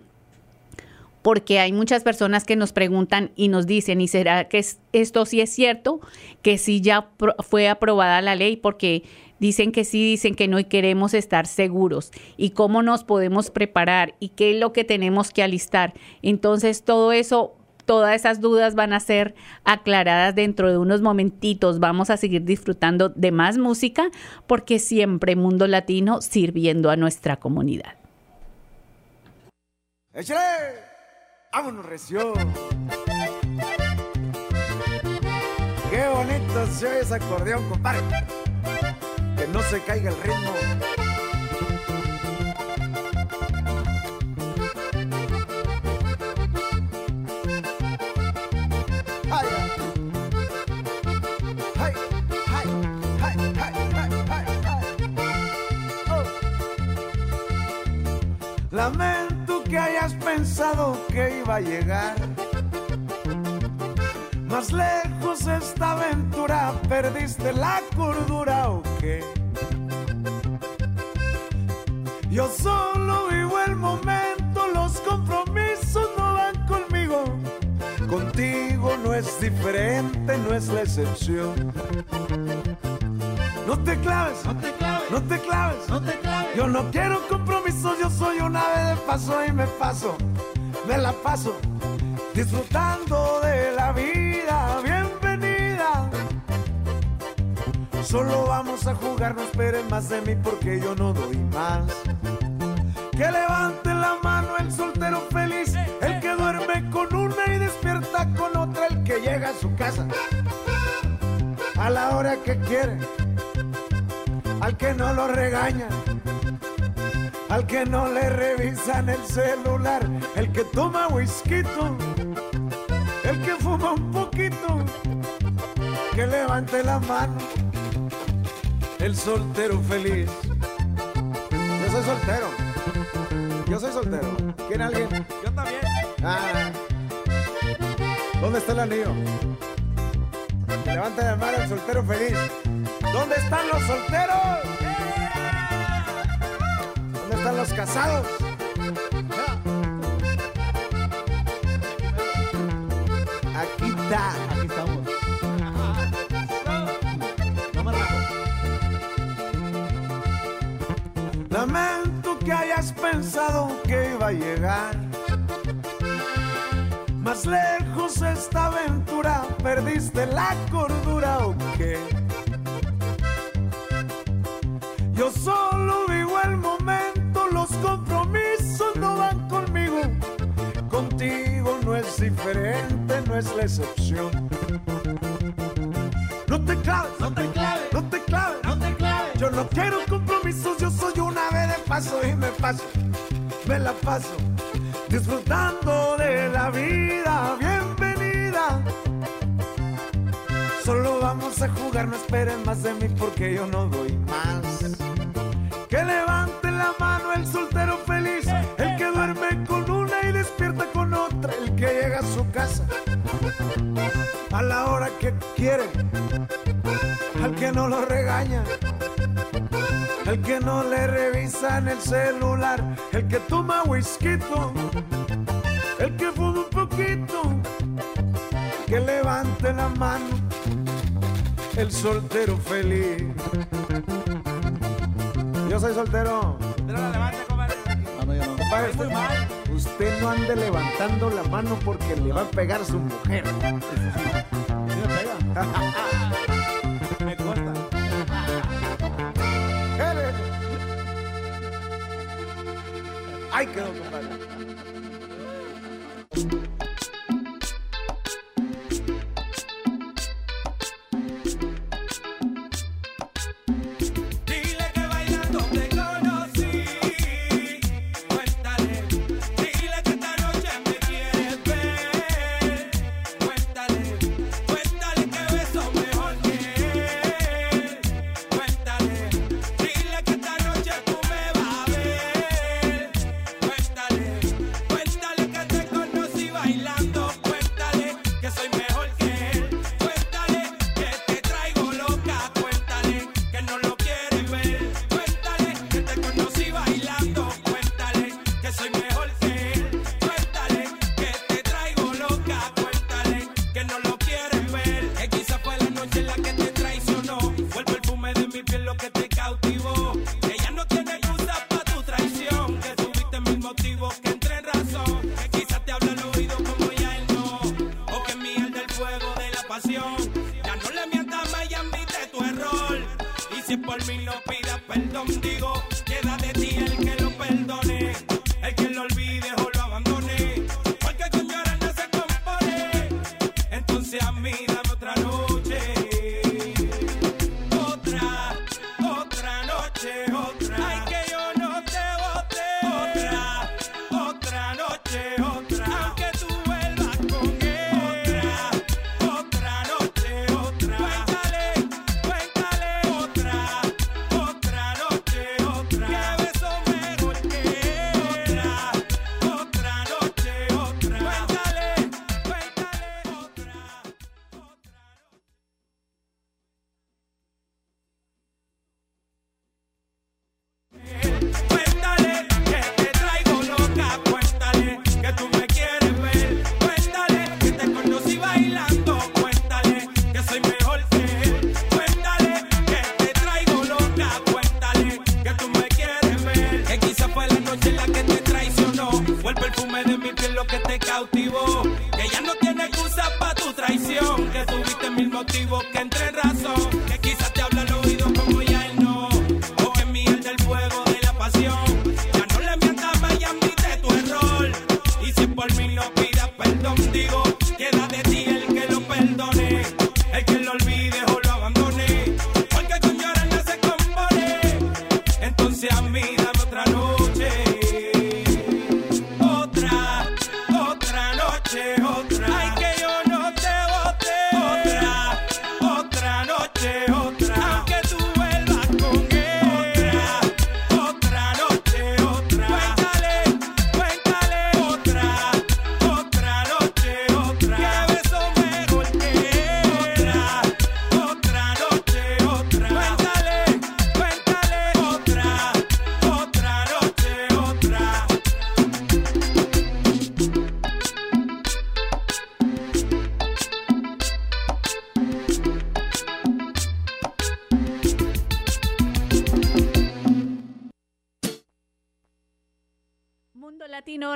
Porque hay muchas personas que nos preguntan y nos dicen, ¿y será que esto sí es cierto? Que sí ya pro- fue aprobada la ley, porque dicen que sí, dicen que no, y queremos estar seguros. ¿Y cómo nos podemos preparar? ¿Y qué es lo que tenemos que alistar? Entonces, todo eso, todas esas dudas van a ser aclaradas dentro de unos momentitos. Vamos a seguir disfrutando de más música, porque siempre Mundo Latino sirviendo a nuestra comunidad. ¡Échale! ¡Vámonos, recio! ¡Qué bonito se oye ese acordeón, compadre! ¡Que no se caiga el ritmo! ¡Ay! ¡Ay! ¡Ay! ¡Ay! ¡Ay! ¡Ay! ¡Ay! ¡Ay! ¡Oh! ¡Lamento que hayas pensado que iba a llegar! Más lejos esta aventura, perdiste la cordura o qué. Yo solo vivo el momento, los compromisos no van conmigo. Contigo no es diferente, no es la excepción. No te claves, no te claves, no te claves, no te claves. Yo no quiero compromisos, yo soy un ave de paso y me paso, me la paso disfrutando de la vida. Bienvenida. Solo vamos a jugar, no esperen más de mí porque yo no doy más. Que levante la mano el soltero feliz, el que duerme con una y despierta con otra, el que llega a su casa a la hora que quiere, al que no lo regaña, al que no le revisan el celular, el que toma whisky, el que fuma un poquito, que levante la mano, el soltero feliz. Yo soy soltero, yo soy soltero. ¿Quién, alguien? Yo también. Ah. ¿Dónde está el anillo? Que levante la mano el soltero feliz. ¿Dónde están los solteros? ¿Dónde están los casados? Aquí está. Aquí estamos. No me rato. Lamento que hayas pensado que iba a llegar. Más lejos esta aventura, perdiste la cordura o qué. Yo solo vivo el momento, los compromisos no van conmigo. Contigo no es diferente, no es la excepción. No te claves, no te claves, no te claves, no te claves. Yo no quiero compromisos, yo soy un ave de paso y me paso, me la paso disfrutando de la vida. Bienvenida. Solo vamos a jugar, no esperen más de mí porque yo no doy más. Que levante la mano el soltero feliz, el que duerme con una y despierta con otra, el que llega a su casa a la hora que quiere, al que no lo regaña, el que no le revisan el celular, el que toma whisky, el que fuma un poquito, que levante la mano el soltero feliz. Yo soy soltero. Usted no la levanta, compadre. Ah, no, yo no. Compadre, usted, usted no ande levantando la mano porque le va a pegar a su mujer. Sí, me pega. Me corta. ¡Ay, quedó, compadre! que te cautivó, que ya no tiene excusa pa' tu traición, que tuviste mil motivos que entre en razón, que quizás te habla al oído como ya él no, o en miel del fuego de la pasión, ya no le mientas más y admite tu error, y si por mí no pidas perdón, digo, queda de ti el que lo perdone, el que lo olvide o lo abandone, porque con llorar no se compone, entonces a mí dame otra noche.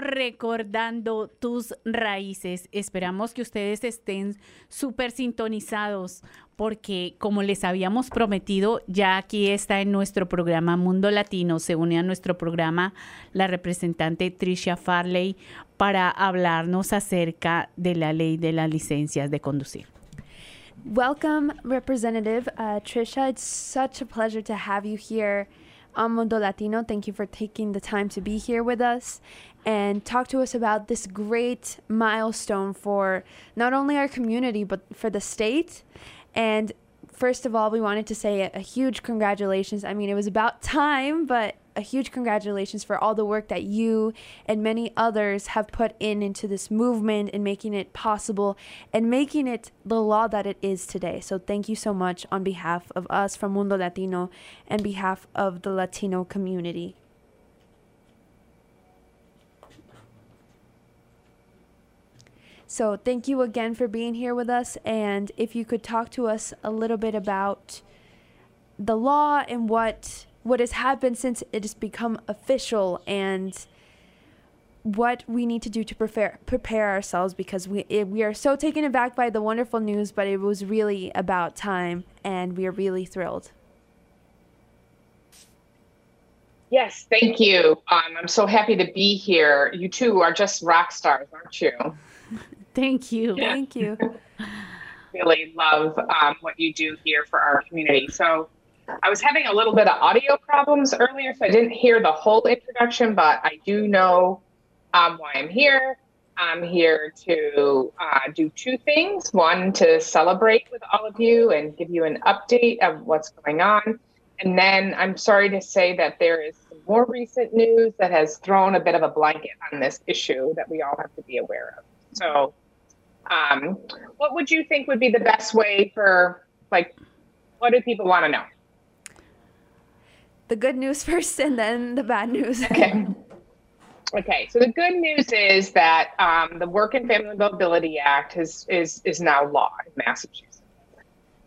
Recordando tus raíces. Esperamos que ustedes estén súper sintonizados porque, como les habíamos prometido, ya aquí está en nuestro programa Mundo Latino. Se une a nuestro programa la representante Tricia Farley para hablarnos acerca de la ley de las licencias de conducir. Welcome, Representative uh, Tricia. It's such a pleasure to have you here on Mundo Latino. Thank you for taking the time to be here with us and talk to us about this great milestone for not only our community, but for the state. And first of all, we wanted to say a huge congratulations. I mean, it was about time, but a huge congratulations for all the work that you and many others have put in into this movement and making it possible and making it the law that it is today. So thank you so much on behalf of us from Mundo Latino and behalf of the Latino community. So thank you again for being here with us. And if you could talk to us a little bit about the law and what what has happened since it has become official and what we need to do to prepare prepare ourselves, because we it, we are so taken aback by the wonderful news, but it was really about time and we are really thrilled. Yes, thank you. Um, I'm so happy to be here. You two are just rock stars, aren't you? Thank you. Yeah. Thank you. Really love um, what you do here for our community. So I was having a little bit of audio problems earlier, so I didn't hear the whole introduction, but I do know um, why I'm here. I'm here to uh, do two things. One, to celebrate with all of you and give you an update of what's going on. And then I'm sorry to say that there is some more recent news that has thrown a bit of a blanket on this issue that we all have to be aware of. So um, what would you think would be the best way for, like, what do people want to know? The good news first and then the bad news. Okay. Okay. So the good news is that um, the Work and Family Mobility Act is, is, is now law in Massachusetts.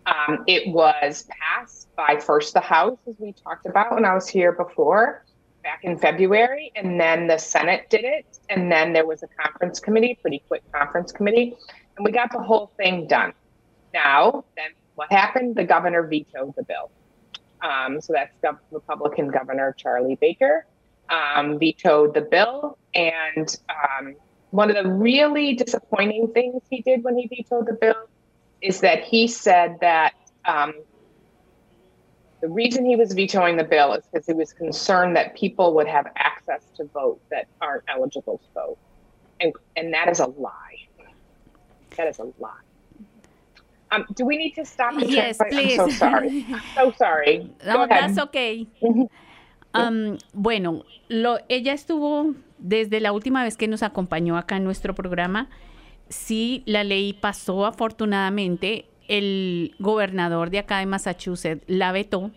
Um, it was passed by first the House, as we talked about when I was here before, back in February, and then the Senate did it. And then there was a conference committee, pretty quick conference committee, and we got the whole thing done. Now, then what happened? The governor vetoed the bill. Um, so that's the Republican Governor Charlie Baker um, vetoed the bill. And um, one of the really disappointing things he did when he vetoed the bill is that he said that um, the reason he was vetoing the bill is because he was concerned that people would have access to vote that aren't eligible to vote. And, and that is a lie. That is a lie. Um, do we need to stop? The yes, check? Please. I'm so sorry. I'm so sorry. Go no, that's okay. um, bueno, lo, ella estuvo desde la última vez que nos acompañó acá en nuestro programa. Sí, la ley pasó, afortunadamente. El gobernador de acá de Massachusetts la vetó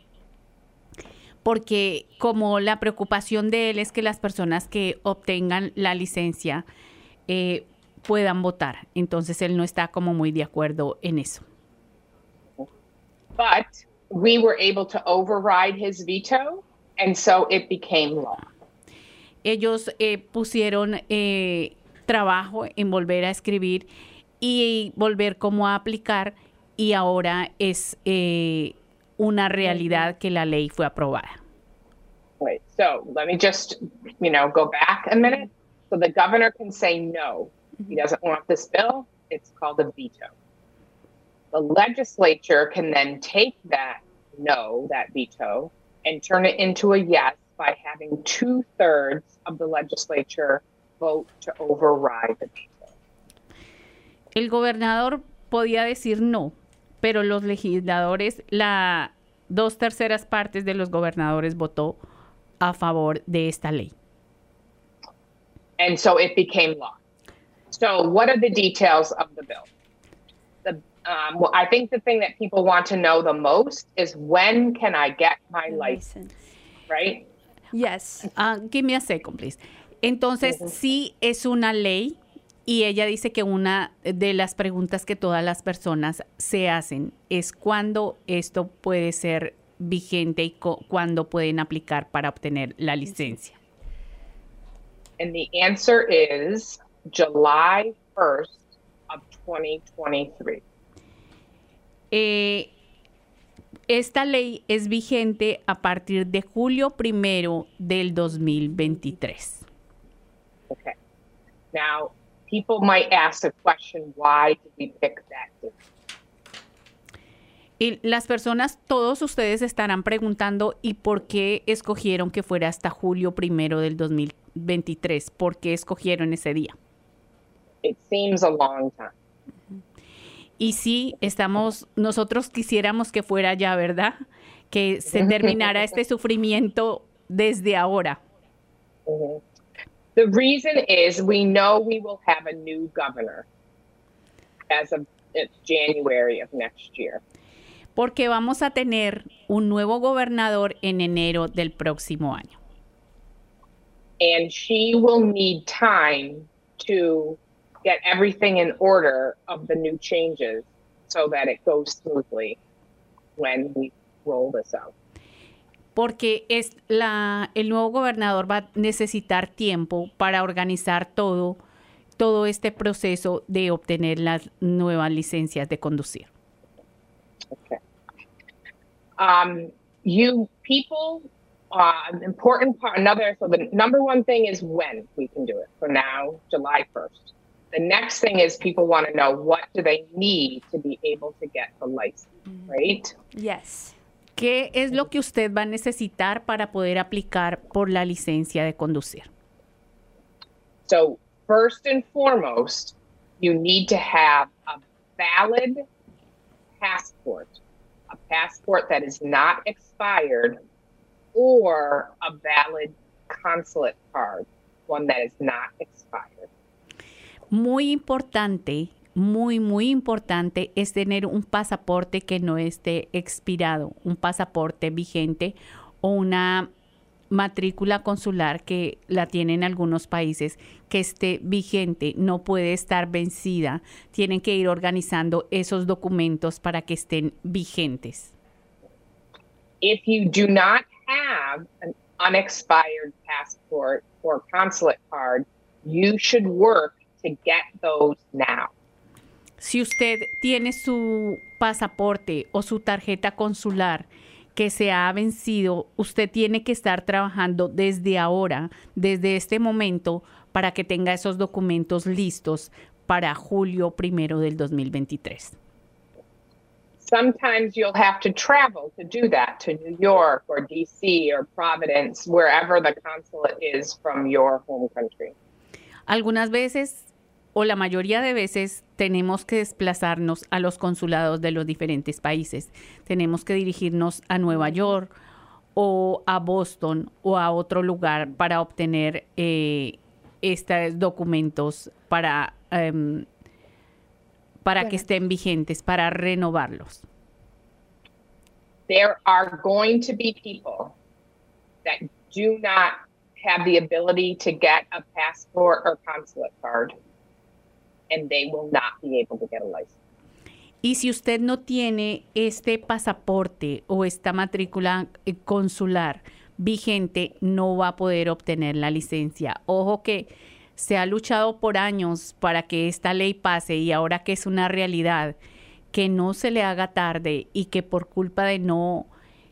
porque como la preocupación de él es que las personas que obtengan la licencia eh, puedan votar. Entonces, él no está como muy de acuerdo en eso. But we were able to override his veto, and so it became law. Ellos eh, pusieron... Eh, trabajo en volver a escribir y volver como a aplicar, y ahora es eh, una realidad que la ley fue aprobada. Wait, so let me just, you know, go back a minute. So the governor can say no. He doesn't want this bill. It's called a veto. The legislature can then take that no, that veto, and turn it into a yes by having two-thirds of the legislature vote to override the veto. El gobernador podía decir no, pero los legisladores, la dos terceras partes de los gobernadores votó a favor de esta ley. And so it became law. So what are the details of the bill? The, um, well, I think the thing that people want to know the most is, when can I get my license? Right? Yes. Uh, give me a second, please. Entonces, mm-hmm. sí es una ley, y ella dice que una de las preguntas que todas las personas se hacen es cuándo esto puede ser vigente y co- cuándo pueden aplicar para obtener la licencia. And the answer is July first of twenty twenty-three. Eh, esta ley es vigente a partir de julio primero del dos mil veintitrés. Okay. Now, people might ask the question, why did we pick that date? Y las personas, todos ustedes estarán preguntando, ¿y por qué escogieron que fuera hasta julio primero del dos mil veintitrés? ¿Por qué escogieron ese día? It seems a long time. Y sí, estamos, nosotros quisiéramos que fuera ya, ¿verdad? Que se terminara este sufrimiento desde ahora. Mm-hmm. The reason is we know we will have a new governor as of it's January of next year. Porque vamos a tener un nuevo gobernador en enero del próximo año. And she will need time to get everything in order of the new changes so that it goes smoothly when we roll this out. Porque es la, el nuevo gobernador va a necesitar tiempo para organizar todo, todo este proceso de obtener las nuevas licencias de conducir. Okay. Um, you people, uh, important part, another, so the number one thing is when we can do it. For now, July first. The next thing is people want to know, what do they need to be able to get the license, right? Yes. ¿Qué es lo que usted va a necesitar para poder aplicar por la licencia de conducir? So, first and foremost, you need to have a valid passport, a passport that is not expired, or a valid consulate card, one that is not expired. Muy importante, muy, muy importante es tener un pasaporte que no esté expirado, un pasaporte vigente o una matrícula consular que la tienen algunos países, que esté vigente, no puede estar vencida. Tienen que ir organizando esos documentos para que estén vigentes. If you do not have an unexpired passport or consulate card, you should work to get those now. Si usted tiene su pasaporte o su tarjeta consular que se ha vencido, usted tiene que estar trabajando desde ahora, desde este momento, para que tenga esos documentos listos para julio primero del dos mil veintitrés. Sometimes you'll have to travel to do that, to New York or D C or Providence, wherever the consulate is from your home country. Algunas veces, o la mayoría de veces, tenemos que desplazarnos a los consulados de los diferentes países. Tenemos que dirigirnos a Nueva York o a Boston o a otro lugar para obtener eh, estos documentos para, um, para que estén vigentes, para renovarlos. There are going to be people that do not have the ability to get a passport or consulate card, and they will not be able to get a license. Y si usted no tiene este pasaporte o esta matrícula consular vigente, no va a poder obtener la licencia. Ojo que se ha luchado por años para que esta ley pase y ahora que es una realidad, que no se le haga tarde y que por culpa de no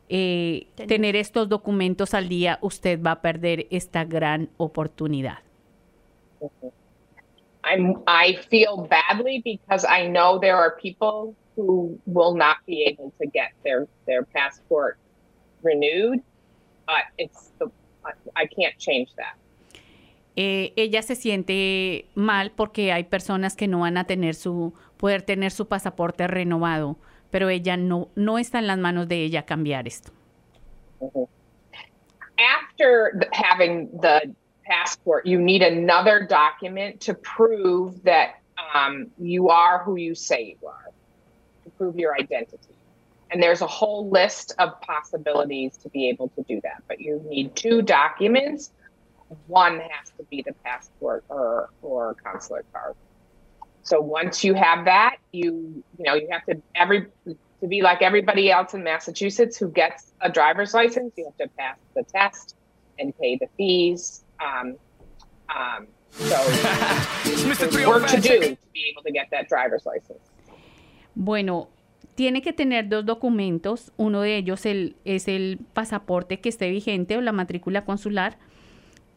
eh, tener estos documentos al día, usted va a perder esta gran oportunidad. I'm, I feel badly because I know there are people who will not be able to get their, their passport renewed, but it's the, I can't change that. Eh, ella se siente mal porque hay personas que no van a tener su, poder tener su pasaporte renovado, pero ella no, no está en las manos de ella cambiar esto. Mm-hmm. After the, having the passport, you need another document to prove that um, you are who you say you are, to prove your identity. And there's a whole list of possibilities to be able to do that, but you need two documents. One has to be the passport or or consular card. So once you have that, you you know you have to every to be like everybody else in Massachusetts who gets a driver's license. You have to pass the test and pay the fees. Um, um, so there's work to do to be able to get that driver's license. Bueno, tiene que tener dos documentos. Uno de ellos el, es el pasaporte que esté vigente o la matrícula consular.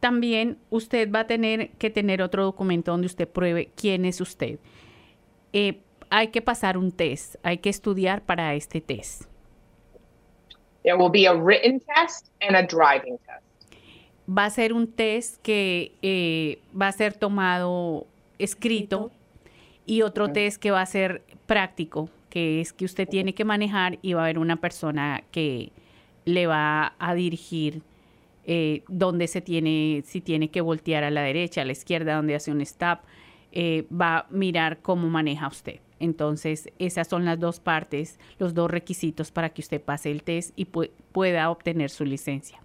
También usted va a tener que tener otro documento donde usted pruebe quién es usted. Eh, hay que pasar un test, hay que estudiar para este test. There will be a written test and a driving test. Va a ser un test que eh, va a ser tomado escrito y otro mm-hmm. test que va a ser práctico, que es que usted tiene que manejar y va a haber una persona que le va a dirigir Eh, donde se tiene, si tiene que voltear a la derecha, a la izquierda, donde hace un stop, eh, va a mirar cómo maneja usted. Entonces, esas son las dos partes, los dos requisitos para que usted pase el test y pu- pueda obtener su licencia.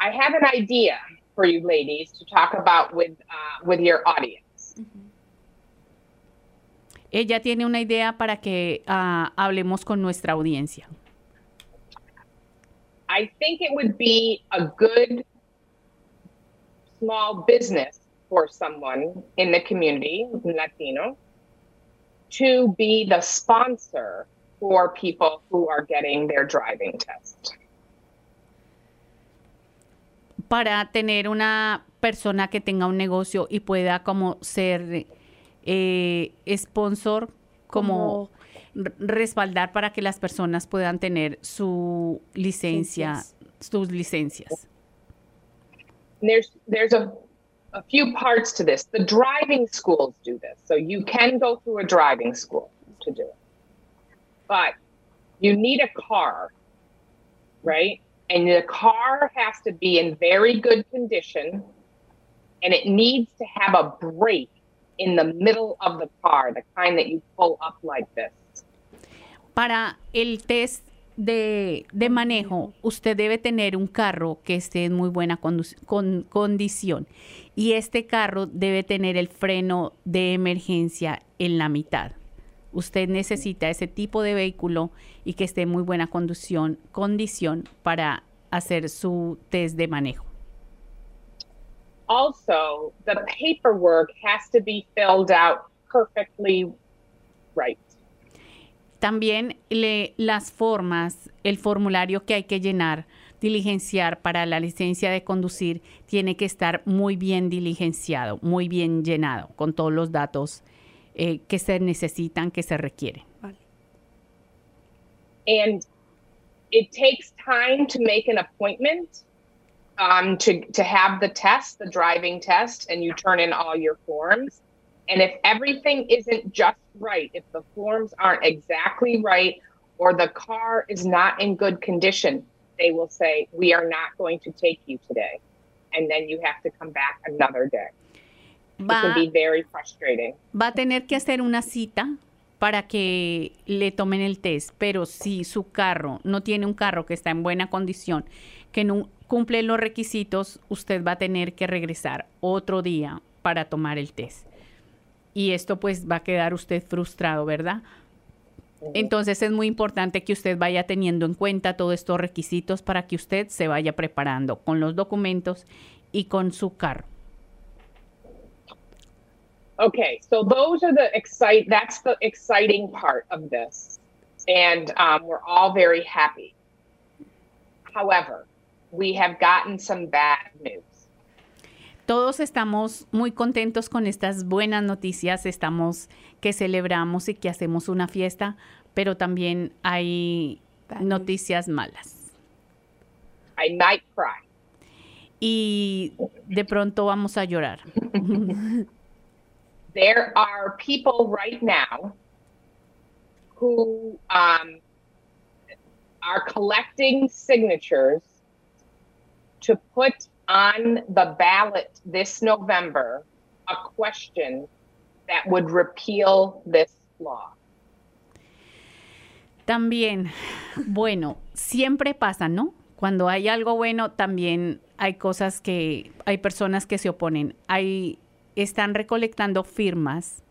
I have an idea for you ladies to talk about with, uh, with your audience. Uh-huh. Ella tiene una idea para que uh, hablemos con nuestra audiencia. I think it would be a good small business for someone in the community, Latino, to be the sponsor for people who are getting their driving test. Para tener una persona que tenga un negocio y pueda como ser eh, sponsor, como... como... respaldar para que las personas puedan tener su licencia, licencias. sus licencias. There's, there's a, a few parts to this. The driving schools do this. So you can go through a driving school to do it. But you need a car, right? And the car has to be in very good condition and it needs to have a brake in the middle of the car, the kind that you pull up like this. Para el test de, de manejo, usted debe tener un carro que esté en muy buena condu- con, condición y este carro debe tener el freno de emergencia en la mitad. Usted necesita ese tipo de vehículo y que esté en muy buena conducción, condición para hacer su test de manejo. Also, the paperwork has to be filled out perfectly right. También le, las formas, el formulario que hay que llenar, diligenciar para la licencia de conducir, tiene que estar muy bien diligenciado, muy bien llenado, con todos los datos eh, que se necesitan, que se requieren. Vale. And it takes time to make an appointment, um, to, to have the test, the driving test, and you turn in all your forms. And if everything isn't just right, if the forms aren't exactly right, or the car is not in good condition, they will say, we are not going to take you today. And then you have to come back another day. Va, it can be very frustrating. Va a tener que hacer una cita para que le tomen el test. Pero si su carro no tiene un carro que está en buena condición, que no cumple los requisitos, usted va a tener que regresar otro día para tomar el test. Y esto pues va a quedar usted frustrado, ¿verdad? Entonces es muy importante que usted vaya teniendo en cuenta todos estos requisitos para que usted se vaya preparando con los documentos y con su carro. Okay, so those are the excite. That's the exciting part of this, and um, we're all very happy. However, we have gotten some bad news. Todos estamos muy contentos con estas buenas noticias. Estamos que celebramos y que hacemos una fiesta, pero también hay noticias malas. I might cry. Y de pronto vamos a llorar. There are people right now who um, are collecting signatures to put on the ballot this November a question that would repeal this law. También, bueno, siempre pasa, ¿no? Cuando hay algo bueno, también hay cosas que, hay personas que se oponen. Hay, están recolectando firmas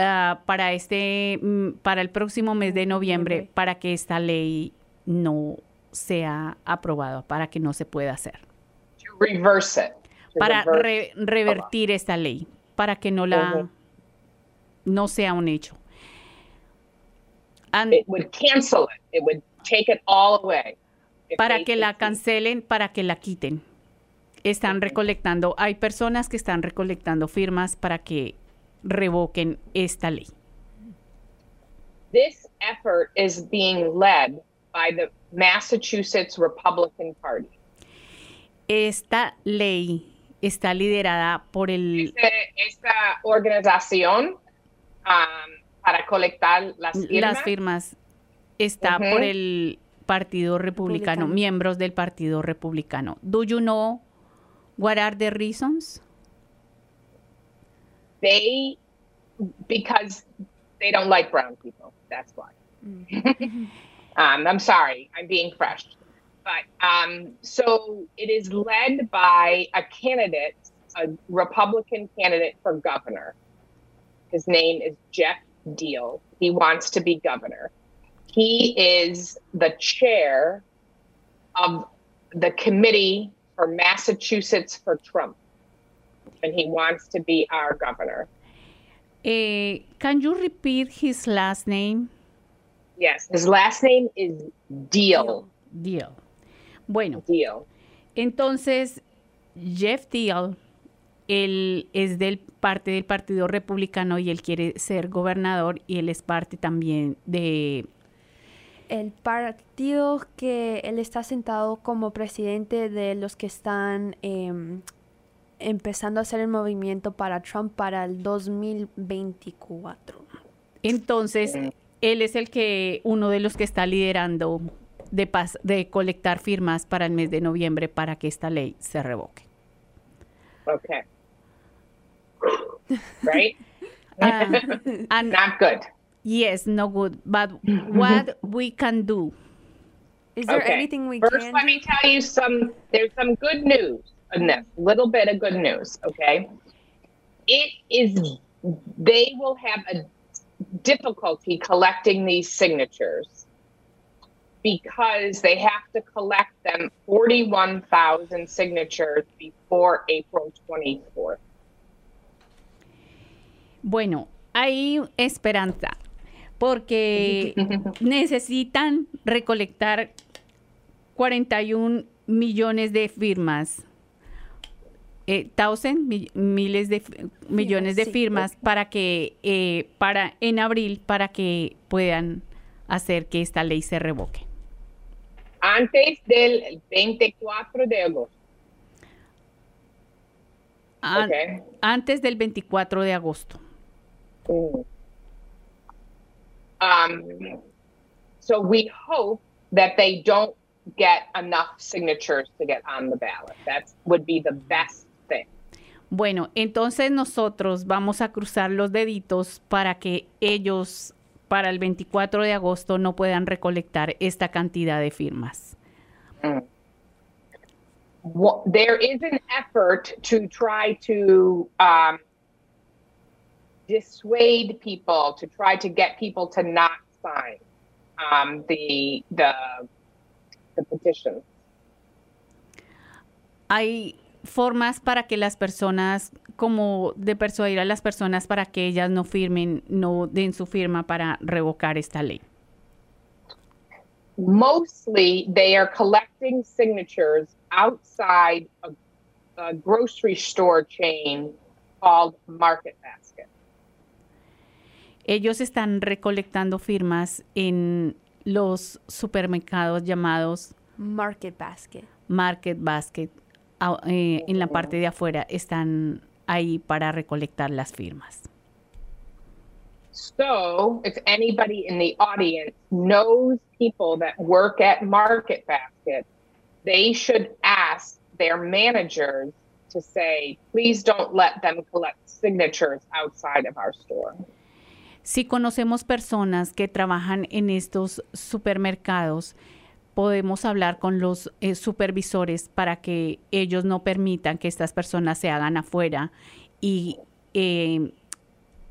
uh, para este, para el próximo mes de noviembre, para que esta ley no sea aprobada, para que no se pueda hacer. To reverse it. To para reverse. Re, revertir esta ley, para que no la, uh-huh. no sea un hecho. And, it would cancel it. It would take it all away. Para they, que la cancelen, para que la quiten. Están recolectando, hay personas que están recolectando firmas para que revoquen esta ley. This effort is being led by the Massachusetts Republican Party. Esta ley está liderada por el... Este, esta organización um, para colectar las firmas. Las firmas está uh-huh. por el Partido Republicano, Republicano, miembros del Partido Republicano. Do you know what are the reasons? They, because they don't like brown people. That's why. Mm. Um, I'm sorry, I'm being fresh. But um, so it is led by a candidate, a Republican candidate for governor. His name is Jeff Diehl. He wants to be governor. He is the chair of the committee for Massachusetts for Trump. And he wants to be our governor. Uh, can you repeat his last name? Yes, his last name is Diehl. Diehl. Bueno, Diehl. Entonces, Jeff Diehl, él es del parte del Partido Republicano y él quiere ser gobernador y él es parte también de... El partido que él está sentado como presidente de los que están eh, empezando a hacer el movimiento para Trump para el dos mil veinticuatro. Entonces... Él es el que, uno de los que está liderando de, pas, de colectar firmas para el mes de noviembre para que esta ley se revoque. Okay. Right? Uh, and, Not good. Yes, no good. But what we can do? Is there okay. anything we First, can First, let me tell you some, there's some good news in this. A little bit of good news, okay? It is, they will have a difficulty collecting these signatures because they have to collect them forty-one thousand signatures before April twenty-fourth. Bueno, hay esperanza porque necesitan recolectar cuarenta y un millones de firmas. Eh, thousand, mi, miles de millones de firmas para que eh, para en abril para que puedan hacer que esta ley se revoque. Antes del veinticuatro de agosto. An, okay. Antes del veinticuatro de agosto. Mm. Um, so we hope that they don't get enough signatures to get on the ballot. That would be the best. Bueno, entonces nosotros vamos a cruzar los deditos para que ellos para el veinticuatro de agosto no puedan recolectar esta cantidad de firmas. Mm. Well, there is an effort to try to um, dissuade people, to try to get people to not sign um, the, the, the petition. hay formas para que las personas, como de persuadir a las personas para que ellas no firmen, no den su firma para revocar esta ley? Mostly they are collecting signatures outside a, a grocery store chain called Market Basket. Ellos están recolectando firmas en los supermercados llamados Market Basket. Market Basket. A, eh, en la parte de afuera están ahí para recolectar las firmas. So, if anybody in the audience knows people that work at Market Basket, they should ask their managers to say, please don't let them collect signatures outside of our store. Si conocemos personas que trabajan en estos supermercados, podemos hablar con los eh, supervisores para que ellos no permitan que estas personas se hagan afuera y eh,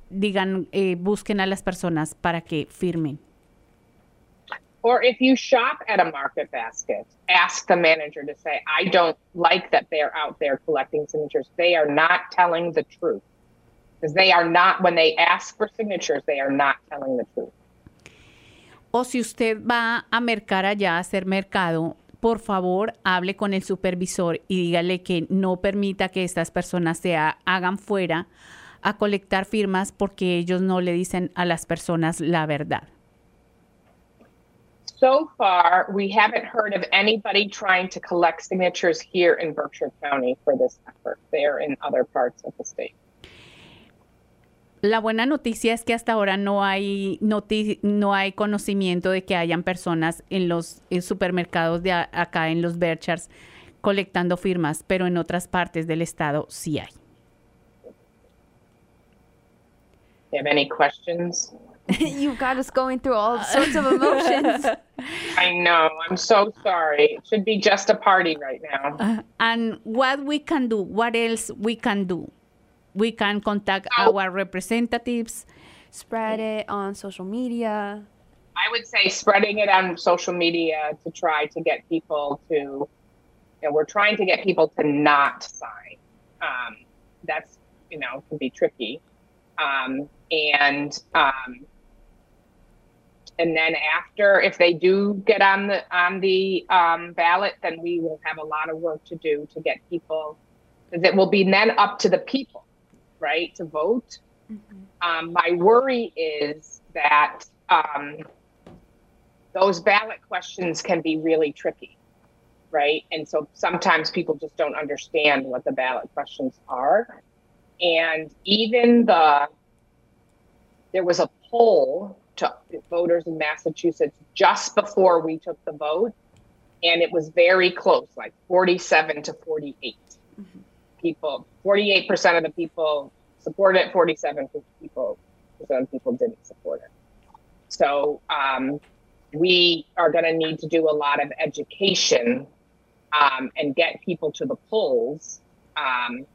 digan, eh, busquen a las personas para que firmen. Or if you shop at a Market Basket, ask the manager to say, I don't like that they're out there collecting signatures. They are not telling the truth. Because they are not, when they ask for signatures, they are not telling the truth. O si usted va a mercar allá, a hacer mercado, por favor, hable con el supervisor y dígale que no permita que estas personas se hagan fuera a colectar firmas porque ellos no le dicen a las personas la verdad. So far, we haven't heard of anybody trying to collect signatures here in Berkshire County for this effort. They're in other parts of the state. La buena noticia es que hasta ahora no hay noti- no hay conocimiento de que hayan personas en los en supermercados de a- acá en los Berkshires colectando firmas, pero en otras partes del estado sí hay. You have any questions? You've got us going through all sorts of emotions. I know. I'm so sorry. It should be just a party right now. Uh, and what we can do? What else we can do? We can contact so, our representatives. Spread it on social media. I would say spreading it on social media to try to get people to, you know, we're trying to get people to not sign. Um, that's, you know, can be tricky. Um, and um, and then after, if they do get on the, on the um, ballot, then we will have a lot of work to do to get people, because it will be then up to the people, right, to vote. Mm-hmm. Um, my worry is that um, those ballot questions can be really tricky, right? And so sometimes people just don't understand what the ballot questions are. And even the, there was a poll to voters in Massachusetts just before we took the vote, and it was very close, like forty-seven to forty-eight. Mm-hmm. People, forty-eight percent of the people supported it, forty-seven percent of people didn't support it. So um, we are going to need to do a lot of education um, and get people to the polls um,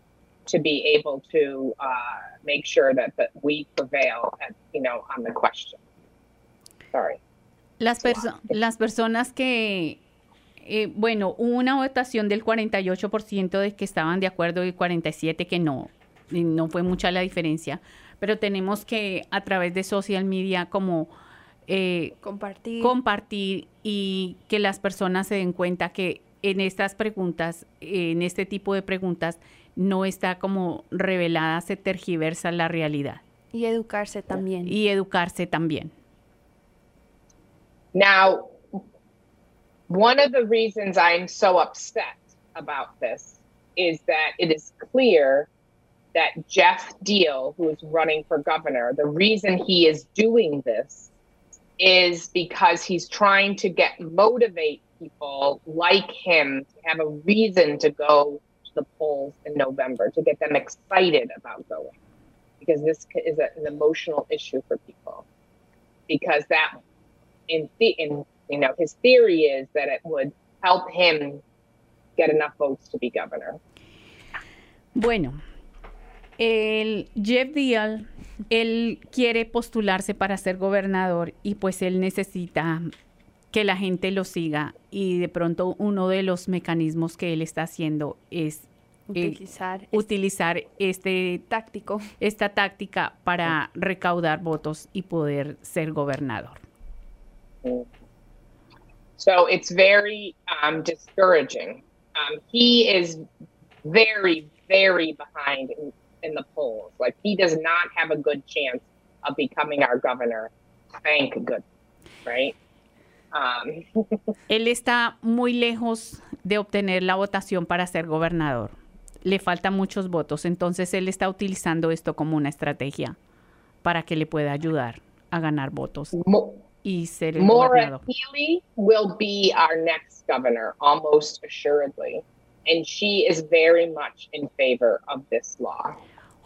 to be able to uh, make sure that, that we prevail, at, you know, on the question. Sorry. Las, perso- las personas que... Eh, bueno, hubo una votación del cuarenta y ocho por ciento de que estaban de acuerdo y cuarenta y siete por ciento que no. No fue mucha la diferencia. Pero tenemos que, a través de social media, como eh, compartir. compartir y que las personas se den cuenta que en estas preguntas, en este tipo de preguntas, no está como revelada, se tergiversa la realidad. Y educarse también. Y educarse también. Now, one of the reasons I'm so upset about this is that it is clear that Jeff Diehl, who is running for governor, the reason he is doing this is because he's trying to get motivate people like him to have a reason to go to the polls in November, to get them excited about going, because this is a, an emotional issue for people, because that in the in you know, his theory is that it would help him get enough votes to be governor. Bueno, el Jeff Diehl, él quiere postularse para ser gobernador y pues él necesita que la gente lo siga, y de pronto uno de los mecanismos que él está haciendo es utilizar, eh, utilizar este, este táctico, esta táctica para sí. recaudar votos y poder ser gobernador. So it's very um, discouraging. Um, he is very, very behind in, in the polls. Like, he does not have a good chance of becoming our governor. Thank goodness, right? Um. Él está muy lejos de obtener la votación para ser gobernador. Le faltan muchos votos, entonces él está utilizando esto como una estrategia para que le pueda ayudar a ganar votos. Mo- y ser el Maura Healey will be our next governor, almost assuredly, and she is very much in favor of this law.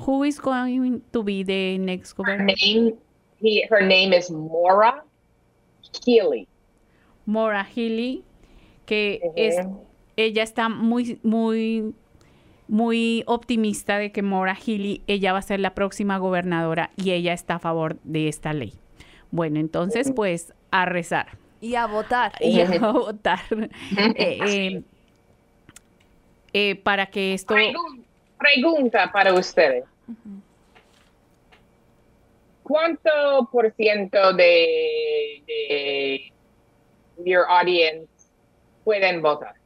Who is going to be the next governor? Her name, he, her name is Maura Healey. Maura Healey, que uh-huh. es, ella está muy, muy, muy optimista de que Maura Healey, ella va a ser la próxima gobernadora, y ella está a favor de esta ley. Bueno, entonces, pues, a rezar. Y a votar. Y a votar. eh, eh, eh, para que esto... Pregunta para ustedes. ¿Cuánto por ciento de, de your audience pueden votar?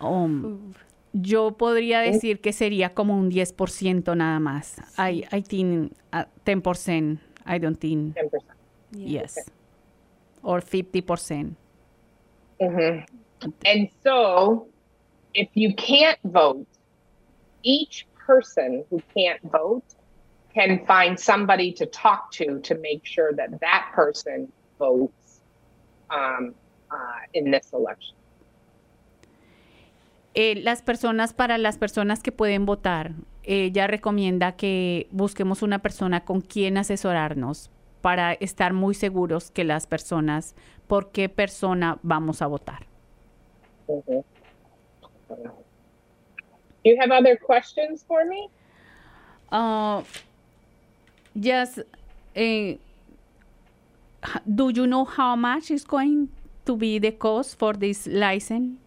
Um, yo podría decir que sería como un diez por ciento nada más. I, I think uh, ten percent. I don't think. ten percent. Yes. Okay. Or fifty percent. Mm-hmm. And so, if you can't vote, each person who can't vote can find somebody to talk to to make sure that that person votes um, uh, in this election. Eh, las personas, para las personas que pueden votar, ella recomienda que busquemos una persona con quien asesorarnos para estar muy seguros que las personas, por qué persona vamos a votar. Mm-hmm. You have other questions for me? Uh, yes. Uh, do you know how much is going to be the cost for this license?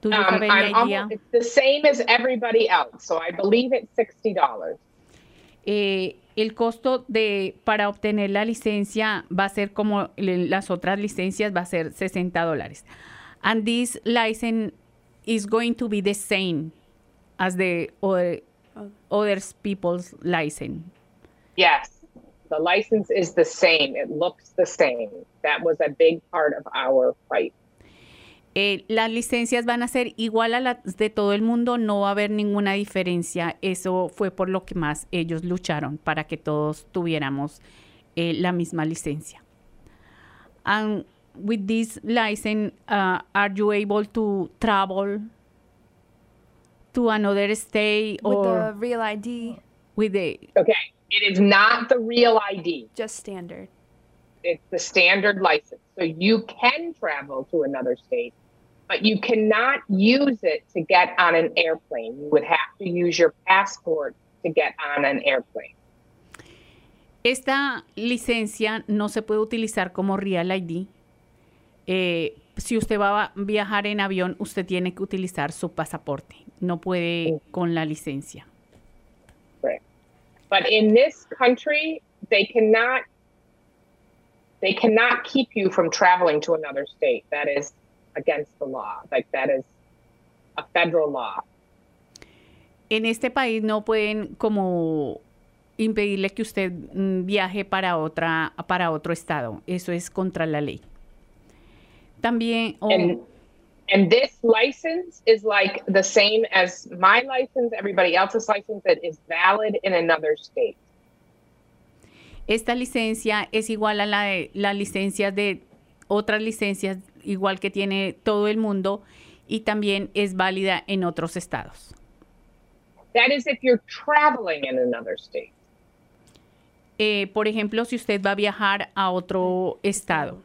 Do you um, have any I'm idea? Almost, it's the same as everybody else, so I believe it's sixty dollars. Eh, el costo de para obtener la licencia va a ser como las otras licencias, va a ser sesenta dólares. And this license is going to be the same as the other, other people's license. Yes, the license is the same. It looks the same. That was a big part of our fight. Eh, las licencias van a ser igual a las de todo el mundo. No va a haber ninguna diferencia. Eso fue por lo que más ellos lucharon, para que todos tuviéramos eh, la misma licencia. And with this license, uh, are you able to travel to another state with or the real I D? With the okay, it is not the real I D. Just standard. It's the standard license, so you can travel to another state, but you cannot use it to get on an airplane. You would have to use your passport to get on an airplane. Esta licencia no se puede utilizar como real I D. Eh, si usted va a viajar en avión, usted tiene que utilizar su pasaporte. No puede con la licencia. Right. But in this country, they cannot they cannot keep you from traveling to another state. That is against the law. Like, that is a federal law. En este país no pueden como impedirle que usted viaje para otra para otro estado. Eso es contra la ley. También, oh. and, and this license is like the same as my license, everybody else's license that is valid in another state. Esta licencia es igual a la de las licencias de otras licencias, igual que tiene todo el mundo, y también es válida en otros estados. That is if you're traveling in another state. Eh, por ejemplo, si usted va a viajar a otro estado.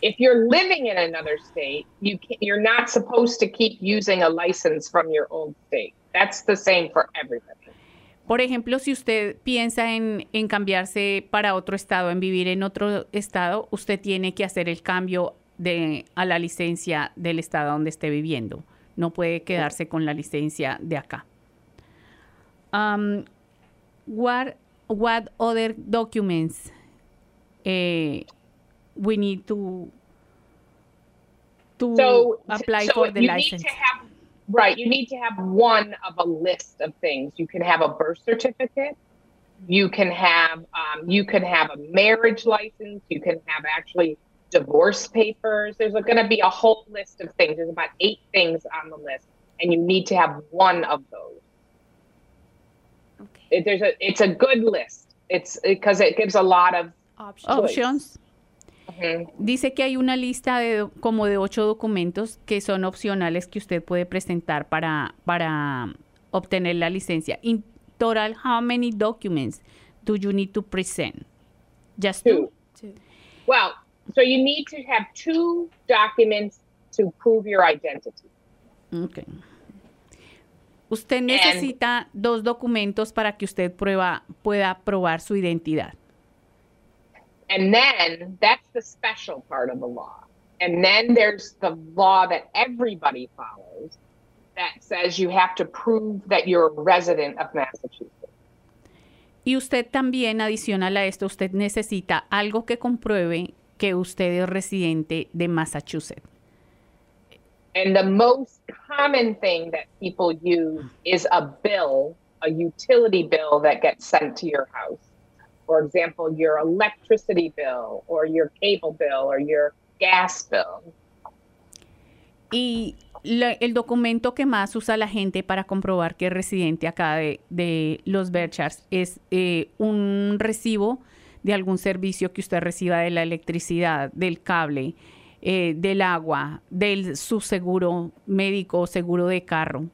If you're living in another state, you can, you're not supposed to keep using a license from your old state. That's the same for everybody. Por ejemplo, si usted piensa en, en cambiarse para otro estado, en vivir en otro estado, usted tiene que hacer el cambio de, a la licencia del estado donde esté viviendo. No puede quedarse con la licencia de acá. Um, what, what other documents eh, we need to, to so, apply so for the license? Right, you need to have one of a list of things. You can have a birth certificate. You can have um, you can have a marriage license. You can have actually divorce papers. There's going to be a whole list of things. There's about eight things on the list, and you need to have one of those. Okay. It, there's a it's a good list. It's because it, it gives a lot of options. options. Dice que hay una lista de como de ocho documentos que son opcionales que usted puede presentar para, para obtener la licencia. In total, how many documents do you need to present? Just two. two. Well, so you need to have two documents to prove your identity. Okay. Usted necesita And, dos documentos para que usted prueba, pueda probar su identidad. And then that's the special part of the law. And then there's the law that everybody follows that says you have to prove that you're a resident of Massachusetts. Y usted también, adicional a esto, usted necesita algo que compruebe que usted es residente de Massachusetts. And the most common thing that people use is a bill, a utility bill that gets sent to your house. For example, your electricity bill, or your cable bill, or your gas bill. Y la, el documento que más usa la gente para comprobar que es residente acá de, de los Berkshires es eh, un recibo de algún servicio que usted reciba de la electricidad, del cable, eh, del agua, de su seguro médico o seguro de carro.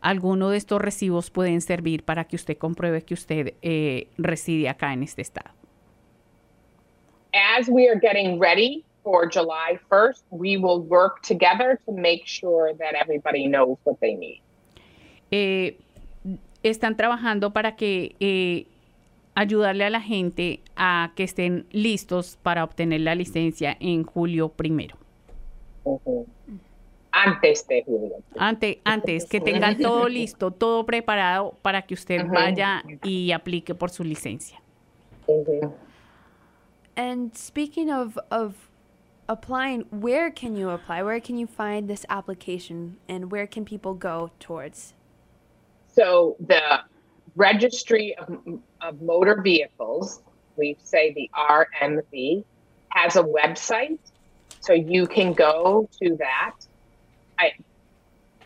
Alguno de estos recibos pueden servir para que usted compruebe que usted eh, reside acá en este estado. As we are getting ready for July first, we will work together to make sure that everybody knows what they need. Eh, están trabajando para que eh, ayudarle a la gente a que estén listos para obtener la licencia en julio primero. Uh-huh. Antes de julio. Antes, antes, que tengan todo listo, todo preparado para que usted uh-huh. vaya y aplique por su licencia. Uh-huh. And speaking of, of applying, where can you apply? Where can you find this application and where can people go towards? So the Registry of, of Motor Vehicles, we say the R M V, has a website. So you can go to that. I,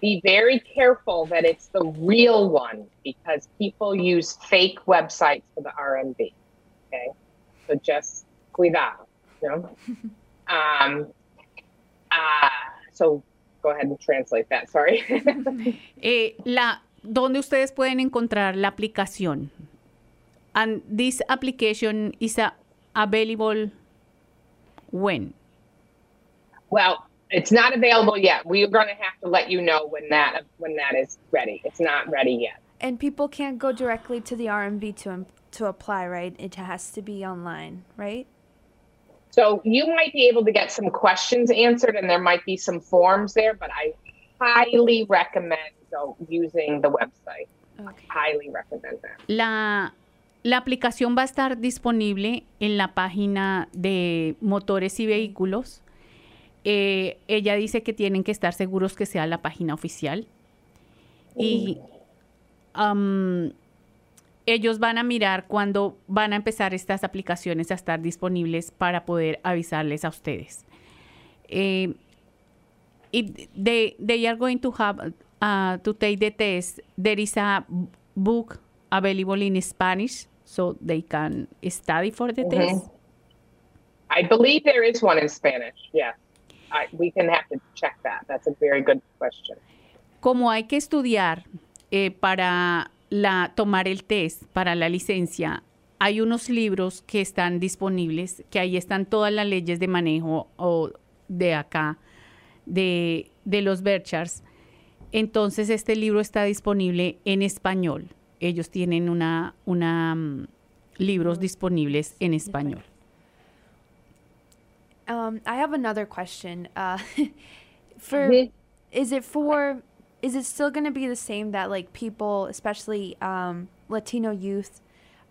be very careful that it's the real one because people use fake websites for the R M V. Okay, so just cuidado. You know? um, uh, so go ahead and translate that. Sorry. eh, la donde ustedes pueden encontrar la aplicación. And this application is a, available when? Well. It's not available yet. We're going to have to let you know when that when that is ready. It's not ready yet. And people can't go directly to the R M V to to apply, right? It has to be online, right? So you might be able to get some questions answered, and there might be some forms there. But I highly recommend so, using the website. Okay. Highly recommend that. La la aplicación va a estar disponible en la página de Motores y Vehículos. Eh, ella dice que tienen que estar seguros que sea la página oficial y um, ellos van a mirar cuándo van a empezar estas aplicaciones a estar disponibles para poder avisarles a ustedes. Eh, if they, they are going to have uh, to take the test. There is a book available in Spanish so they can study for the mm-hmm. test. I believe there is one in Spanish, yeah. I, we can have to check that. That's a very good question. Como hay que estudiar eh, para la, tomar el test para la licencia, hay unos libros que están disponibles, que ahí están todas las leyes de manejo o de acá, de, de los Berkshires. Entonces, este libro está disponible en español. ellos tienen una, una um, libros disponibles en español. Um, I have another question. Uh, for is it for is it still going to be the same that like people, especially um, Latino youth,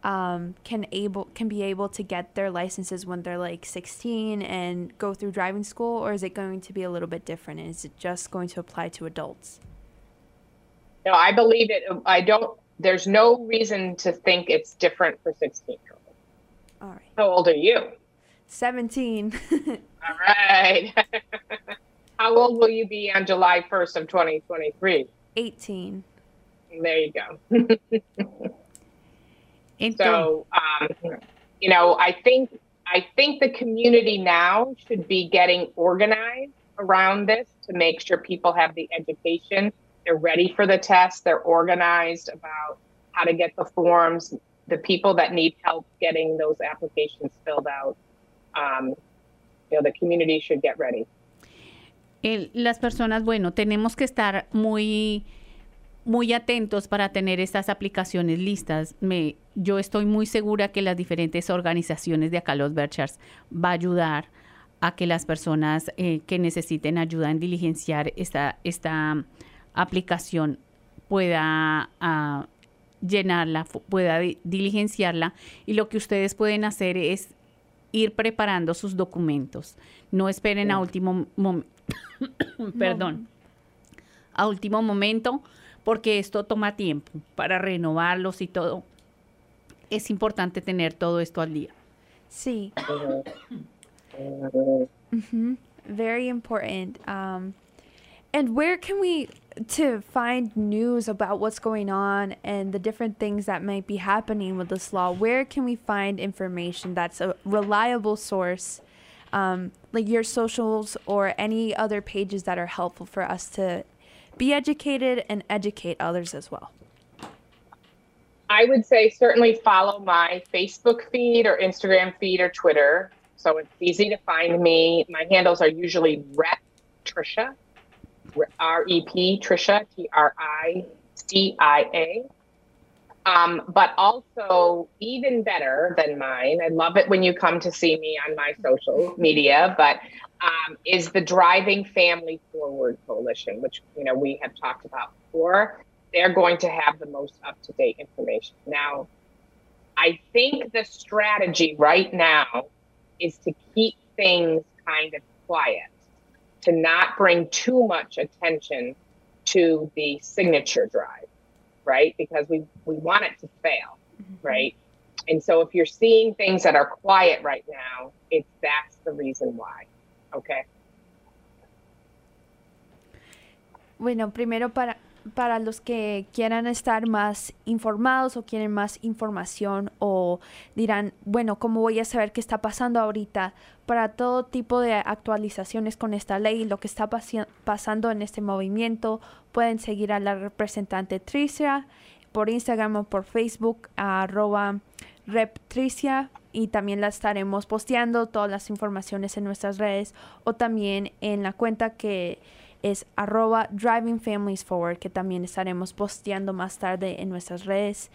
um, can able can be able to get their licenses when they're like sixteen and go through driving school, or is it going to be a little bit different? And is it just going to apply to adults? No, I believe it. I don't. There's no reason to think it's different for sixteen-year-olds. All right. How old are you? seventeen. All right. How old will you be on July first of twenty twenty-three? eighteen. There you go. So, um, you know, I think I think the community now should be getting organized around this to make sure people have the education. They're ready for the test. They're organized about how to get the forms, the people that need help getting those applications filled out. Um, you know, the community should get ready. El, las personas, bueno, tenemos que estar muy, muy atentos para tener estas aplicaciones listas. Me, yo estoy muy segura que las diferentes organizaciones de acá, los Berkshires, va a ayudar a que las personas eh, que necesiten ayuda en diligenciar esta esta aplicación pueda uh, llenarla, pueda di- diligenciarla, y lo que ustedes pueden hacer es ir preparando sus documentos. No esperen sí. a último mom- perdón, a último momento, porque esto toma tiempo para renovarlos y todo. Es importante tener todo esto al día. Sí. Mm-hmm. Very important. Um, and where can we to find news about what's going on and the different things that might be happening with this law? Where can we find information that's a reliable source, um, like your socials or any other pages that are helpful for us to be educated and educate others as well? I would say certainly follow my Facebook feed or Instagram feed or Twitter. So it's easy to find me. My handles are usually Rep Tricia, R E P, Tricia, T R I C I A. Um, but also, even better than mine, I love it when you come to see me on my social media, but um, is the Driving Family Forward Coalition, which, you know, we have talked about before. They're going to have the most up-to-date information. Now, I think the strategy right now is to keep things kind of quiet, to not bring too much attention to the signature drive, right? Because we, we want it to fail, mm-hmm. right? And so if you're seeing things that are quiet right now, it's that's the reason why, okay? Bueno, primero para, para los que quieran estar más informados o quieren más información o dirán, bueno, ¿cómo voy a saber qué está pasando ahorita? Para todo tipo de actualizaciones con esta ley y lo que está pasi- pasando en este movimiento, pueden seguir a la representante Tricia por Instagram o por Facebook, arroba Rep Tricia, y también la estaremos posteando todas las informaciones en nuestras redes o también en la cuenta que es arroba Driving Families Forward, que también estaremos posteando más tarde en nuestras redes.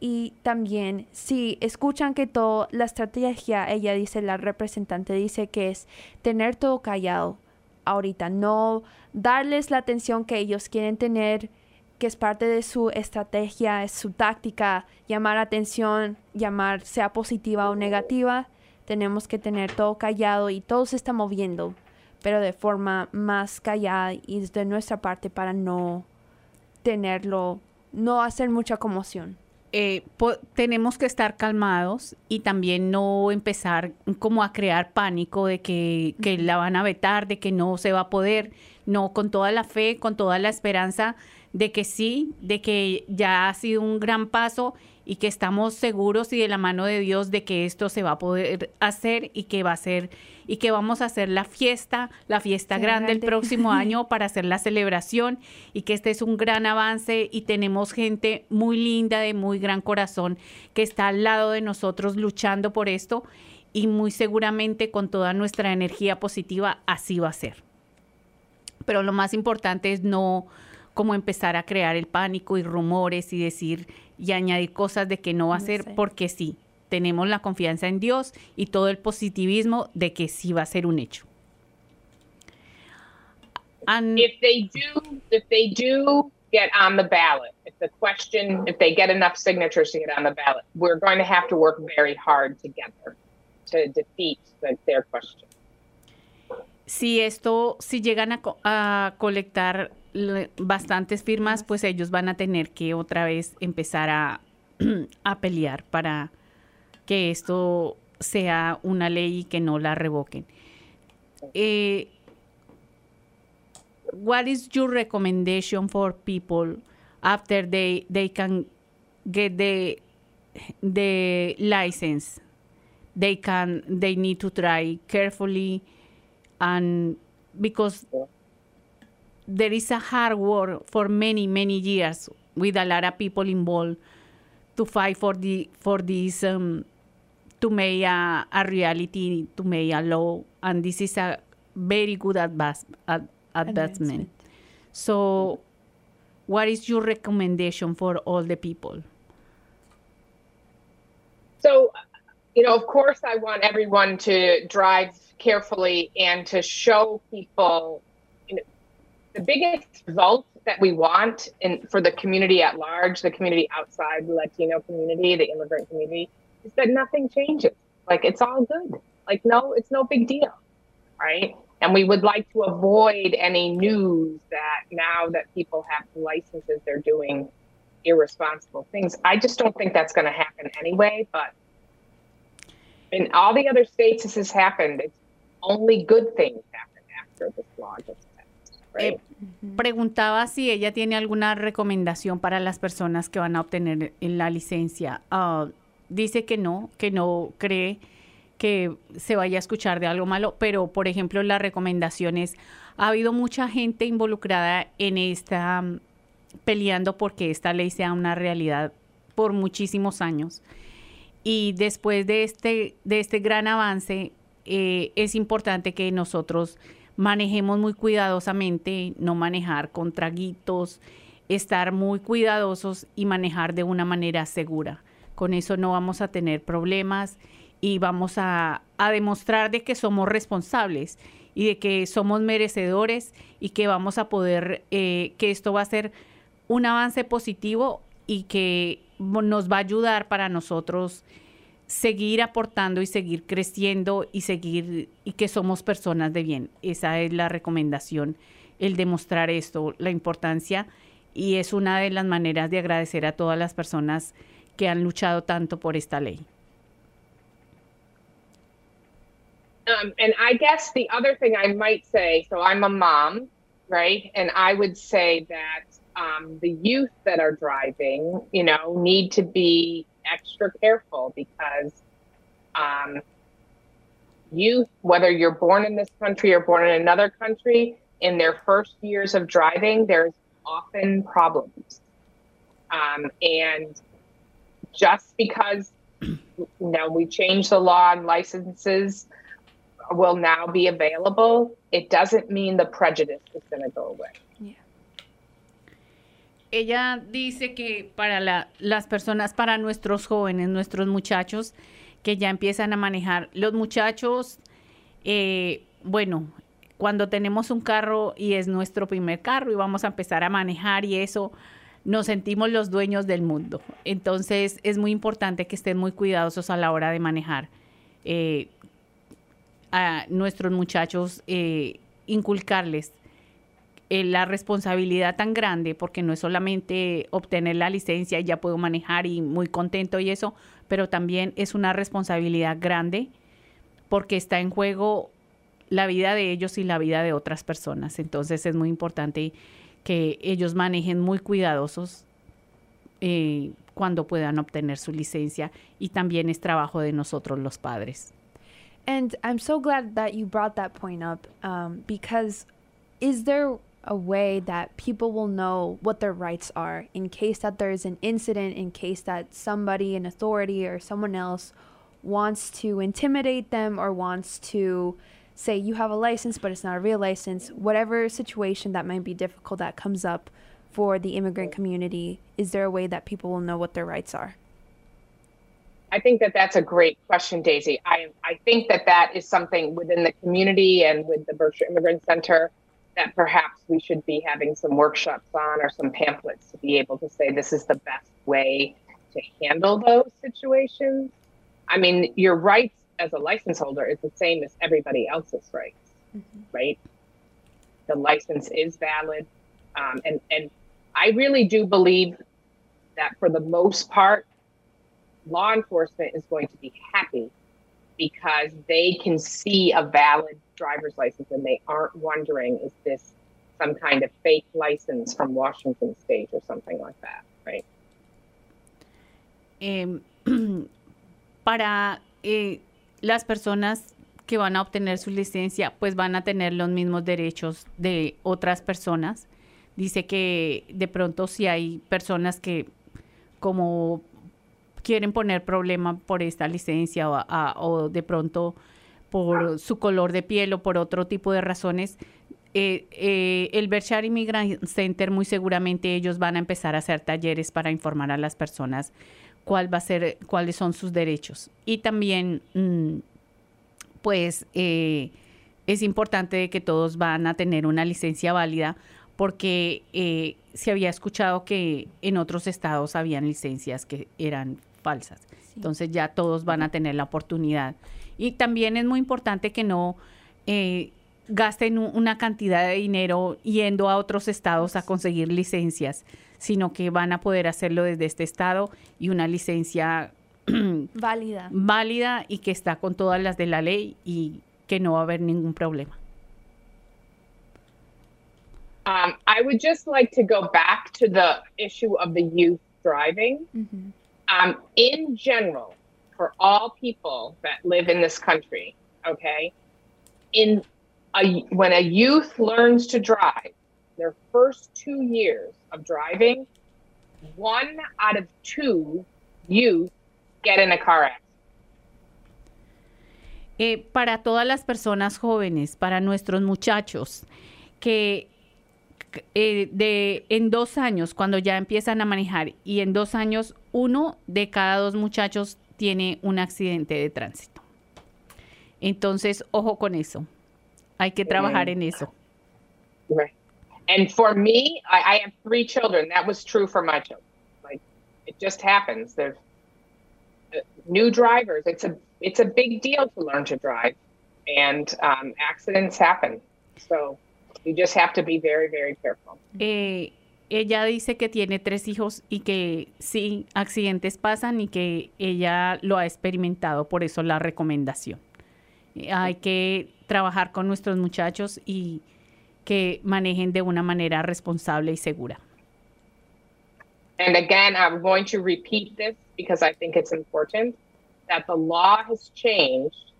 Y también, si escuchan que todo, la estrategia, ella dice, la representante dice que es tener todo callado ahorita, no darles la atención que ellos quieren tener, que es parte de su estrategia, es su táctica, llamar atención, llamar sea positiva o negativa. Tenemos que tener todo callado y todo se está moviendo, pero de forma más callada y de nuestra parte para no tenerlo, no hacer mucha conmoción. Eh, po- tenemos que estar calmados y también no empezar como a crear pánico de que, que la van a vetar, de que no se va a poder. No, con toda la fe, con toda la esperanza de que sí, de que ya ha sido un gran paso y que estamos seguros y de la mano de Dios de que esto se va a poder hacer y que va a ser y que vamos a hacer la fiesta, la fiesta sí, grande, grande el próximo año para hacer la celebración, y que este es un gran avance y tenemos gente muy linda, de muy gran corazón, que está al lado de nosotros luchando por esto, y muy seguramente con toda nuestra energía positiva así va a ser. Pero lo más importante es no como empezar a crear el pánico y rumores y decir y añadir cosas de que no va a ser, sí, porque sí, tenemos la confianza en Dios y todo el positivismo de que sí va a ser un hecho. And if they do, if they do get on the ballot, if the question, if they get enough signatures to get on the ballot, we're going to have to work very hard together to defeat the, their question. Si esto, si llegan a, a colectar bastantes firmas, pues ellos van a tener que otra vez empezar a, a pelear para que esto sea una ley y que no la revoquen. Eh, what is your recommendation for people after they they can get the the license? They can they need to try carefully, and because there is a hard work for many many years with a lot of people involved to fight for the for this um, to make a, a reality, to make a law, and this is a very good advance, ad, advancement. So, what is your recommendation for all the people? So, you know, of course, I want everyone to drive carefully and to show people, you know, the biggest result that we want in, for the community at large, the community outside the Latino community, the immigrant community, is that nothing changes. Like, it's all good. Like, no, it's no big deal, right? And we would like to avoid any news that now that people have licenses, they're doing irresponsible things. I just don't think that's going to happen anyway. But in all the other states this has happened, it's only good things happen after this law just passed, right? Eh, preguntaba si ella tiene alguna recomendación para las personas que van a obtener la licencia. Uh, dice que no, que no cree que se vaya a escuchar de algo malo, pero por ejemplo las recomendaciones, ha habido mucha gente involucrada en esta, um, peleando porque esta ley sea una realidad por muchísimos años, y después de este, de este gran avance, eh, es importante que nosotros manejemos muy cuidadosamente, no manejar con traguitos, estar muy cuidadosos y manejar de una manera segura. Con eso no vamos a tener problemas y vamos a, a demostrar de que somos responsables y de que somos merecedores y que vamos a poder, eh, que esto va a ser un avance positivo y que nos va a ayudar para nosotros seguir aportando y seguir creciendo y seguir, y que somos personas de bien. Esa es la recomendación, el demostrar esto, la importancia, y es una de las maneras de agradecer a todas las personas que han luchado tanto por esta ley. Um, and I guess the other thing I might say, so I'm a mom, right? And I would say that um, the youth that are driving, you know, need to be extra careful because um, youth, whether you're born in this country or born in another country, in their first years of driving, there's often problems. Um, and just because, you know, we change the law and licenses will now be available, it doesn't mean the prejudice is going to go away. Yeah. Ella dice que para la, las personas, para nuestros jóvenes, nuestros muchachos que ya empiezan a manejar, los muchachos, eh, bueno, cuando tenemos un carro y es nuestro primer carro y vamos a empezar a manejar y eso, nos sentimos los dueños del mundo. Entonces es muy importante que estén muy cuidadosos a la hora de manejar. Eh, a nuestros muchachos, eh, inculcarles eh, la responsabilidad tan grande, porque no es solamente obtener la licencia y ya puedo manejar y muy contento y eso, pero también es una responsabilidad grande porque está en juego la vida de ellos y la vida de otras personas. Entonces es muy importante que ellos manejen muy cuidadosos eh, cuando puedan obtener su licencia, y también es trabajo de nosotros los padres. And I'm so glad that you brought that point up, um, because is there a way that people will know what their rights are in case that there is an incident, in case that somebody, an authority or someone else, wants to intimidate them or wants to say you have a license but it's not a real license, whatever situation that might be difficult that comes up for the immigrant community? Is there a way that people will know what their rights are? I think that that's a great question, Daisy. I, I think that that is something within the community and with the Berkshire Immigrant Center that perhaps we should be having some workshops on, or some pamphlets to be able to say this is the best way to handle those situations. I mean, your rights as a license holder is the same as everybody else's rights, mm-hmm. right? The license is valid. Um, and, and I really do believe that for the most part, law enforcement is going to be happy because they can see a valid driver's license and they aren't wondering, is this some kind of fake license from Washington State or something like that, right? Eh, para eh, las personas que van a obtener su licencia, pues van a tener los mismos derechos de otras personas. Dice que de pronto si hay personas que como quieren poner problema por esta licencia o, a, o de pronto por su color de piel o por otro tipo de razones, eh, eh, el Berkshire Immigrant Center muy seguramente ellos van a empezar a hacer talleres para informar a las personas cuál va a ser, cuáles son sus derechos. Y también, mmm, pues, eh, es importante que todos van a tener una licencia válida porque eh, se había escuchado que en otros estados habían licencias que eran falsas. Sí. Entonces ya todos van a tener la oportunidad. Y también es muy importante que no eh, gasten una cantidad de dinero yendo a otros estados a conseguir licencias, sino que van a poder hacerlo desde este estado y una licencia válida. válida y que está con todas las de la ley y que no va a haber ningún problema. Um, I would just like to go back to the issue of the youth driving. Mm-hmm. Um, in general, for all people that live in this country, okay, in a, when a youth learns to drive, their first two years of driving, one out of two youth get in a car accident. Eh, para todas las personas jóvenes, para nuestros muchachos, que Eh, de en dos años cuando ya empiezan a manejar y en dos años uno de cada dos muchachos tiene un accidente de tránsito. Entonces, ojo con eso. Hay que trabajar en eso. Right. And for me, I, I have three children. That was true for my children. Like, it just happens. There's uh, new drivers. It's a it's a big deal to learn to drive, and um, accidents happen. So. You just have to be very, very careful. Eh, ella dice que tiene tres hijos y que sí, accidentes pasan y que ella lo ha experimentado, por eso la recomendación. Hay que trabajar con nuestros muchachos y que manejen de una manera responsable y segura. And again, I'm going to repeat this because I think it's important that the law has changed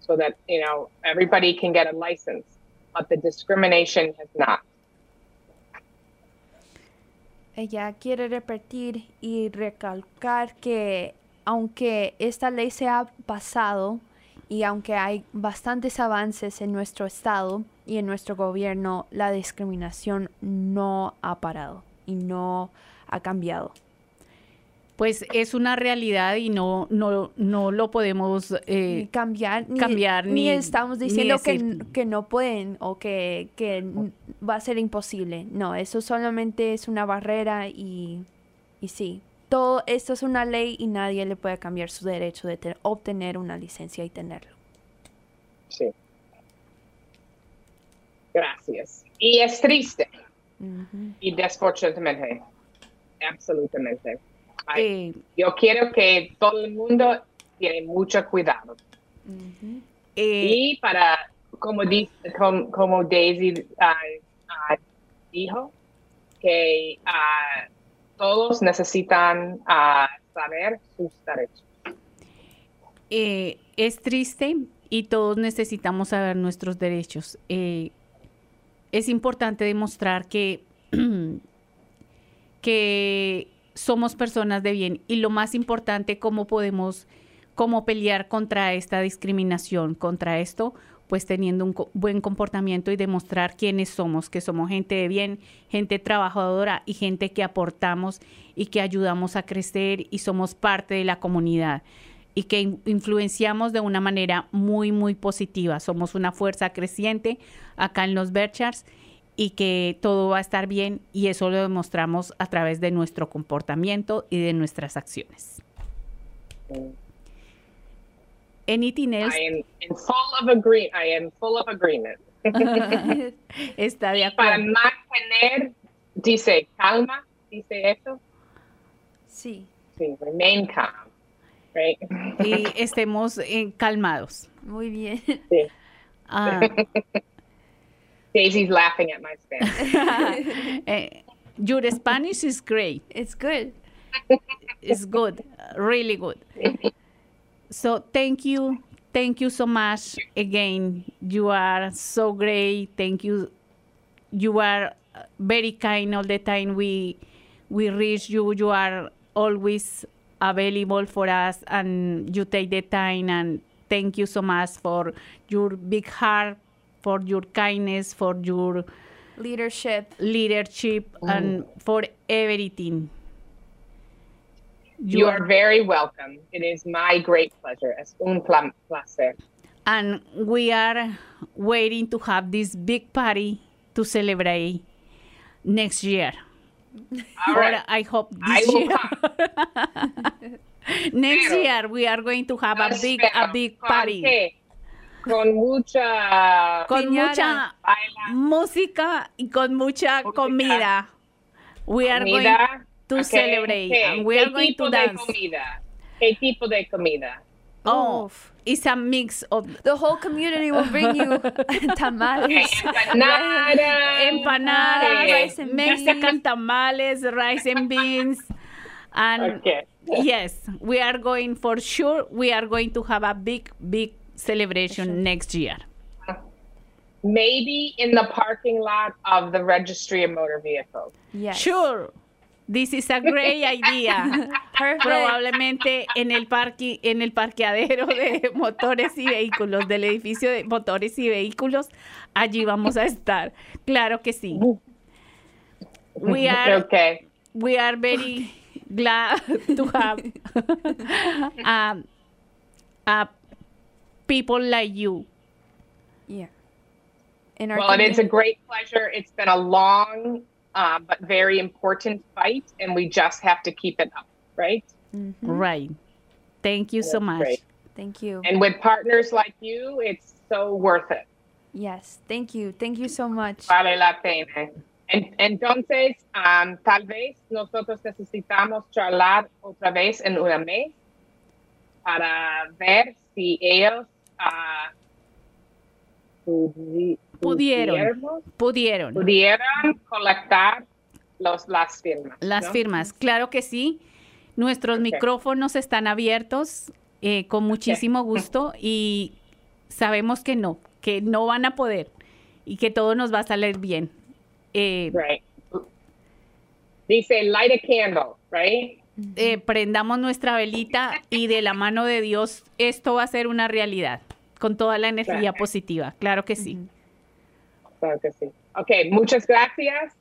so that, you know, everybody can get a license. But the discrimination has not. Ella quiere repetir y recalcar que aunque esta ley se ha pasado y aunque hay bastantes avances en nuestro estado y en nuestro gobierno, la discriminación no ha parado y no ha cambiado. Pues es una realidad y no no no lo podemos eh, ni cambiar, ni, cambiar ni, ni estamos diciendo ni decir, que, que no pueden o que, que va a ser imposible. No, eso solamente es una barrera y, y sí, todo esto es una ley y nadie le puede cambiar su derecho de ter, obtener una licencia y tenerlo. Sí. Gracias. Y es triste. Uh-huh. Y desafortunadamente. Absolutamente. Ay, yo quiero que todo el mundo tiene mucho cuidado. Uh-huh. eh, y para, como, dice, como, como Daisy uh, uh, dijo, que uh, todos necesitan uh, saber sus derechos. Eh, es triste y todos necesitamos saber nuestros derechos. Eh, es importante demostrar que que somos personas de bien y lo más importante, cómo podemos, cómo pelear contra esta discriminación, contra esto, pues teniendo un co- buen comportamiento y demostrar quiénes somos, que somos gente de bien, gente trabajadora y gente que aportamos y que ayudamos a crecer y somos parte de la comunidad y que in- influenciamos de una manera muy, muy positiva. Somos una fuerza creciente acá en los Berkshires y que todo va a estar bien, y eso lo demostramos a través de nuestro comportamiento y de nuestras acciones. Anything else? I am in full of agree- I am full of agreement. Está de acuerdo. Para mantener, dice calma, dice eso. Sí. Sí, remain calm, right? Y estemos eh, calmados. Muy bien. Sí. Ah. Daisy's laughing at my Spanish. uh, your Spanish is great. It's good. It's good. Really good. So thank you. Thank you so much again. You are so great. Thank you. You are very kind all the time. We we reach you. You are always available for us, and you take the time. And thank you so much for your big heart, for your kindness, for your leadership, leadership, mm. and for everything. You, you are, are very welcome. It is my great pleasure. Es un placer. And we are waiting to have this big party to celebrate next year. All right. I hope this I year. Next Pero, year we are going to have a big, a big party. Con mucha, con piñata, mucha baila. música y con mucha música. comida. We comida. are going to okay. celebrate. Okay. And we ¿Qué are going to dance. Comida? ¿Qué tipo de comida? Oh, it's a mix of... The whole community will bring you tamales. Empanadas. Empanadas, okay. rice and Mexican tamales, rice and beans. And okay. yes, we are going for sure. We are going to have a big, big celebration next year. Maybe in the parking lot of the Registry of Motor Vehicles. Yes. Sure. This is a great idea. Probablemente en el parque, en el parqueadero de motores y vehículos, del edificio de motores y vehículos, allí vamos a estar. Claro que sí. We are, okay. we are very glad to have um, a people like you. Yeah. In our well, community. It is a great pleasure. It's been a long uh, but very important fight, and we just have to keep it up, right? Mm-hmm. Right. Thank you That's so much. Great. Thank you. And with partners like you, it's so worth it. Yes. Thank you. Thank you so much. Vale la pena. En, entonces, um, tal vez nosotros necesitamos charlar otra vez en una mes para ver si ellos Uh, pudi- pudieron, pudieron pudieron colectar los, las firmas. Las ¿no? firmas, claro que sí. Nuestros okay. micrófonos están abiertos eh, con muchísimo okay. gusto, y sabemos que no, que no van a poder y que todo nos va a salir bien. Eh, right. Dice, light a candle, right? Eh, prendamos nuestra velita y de la mano de Dios esto va a ser una realidad. Con toda la energía claro. positiva. Claro que sí. Claro que sí. Ok, muchas gracias.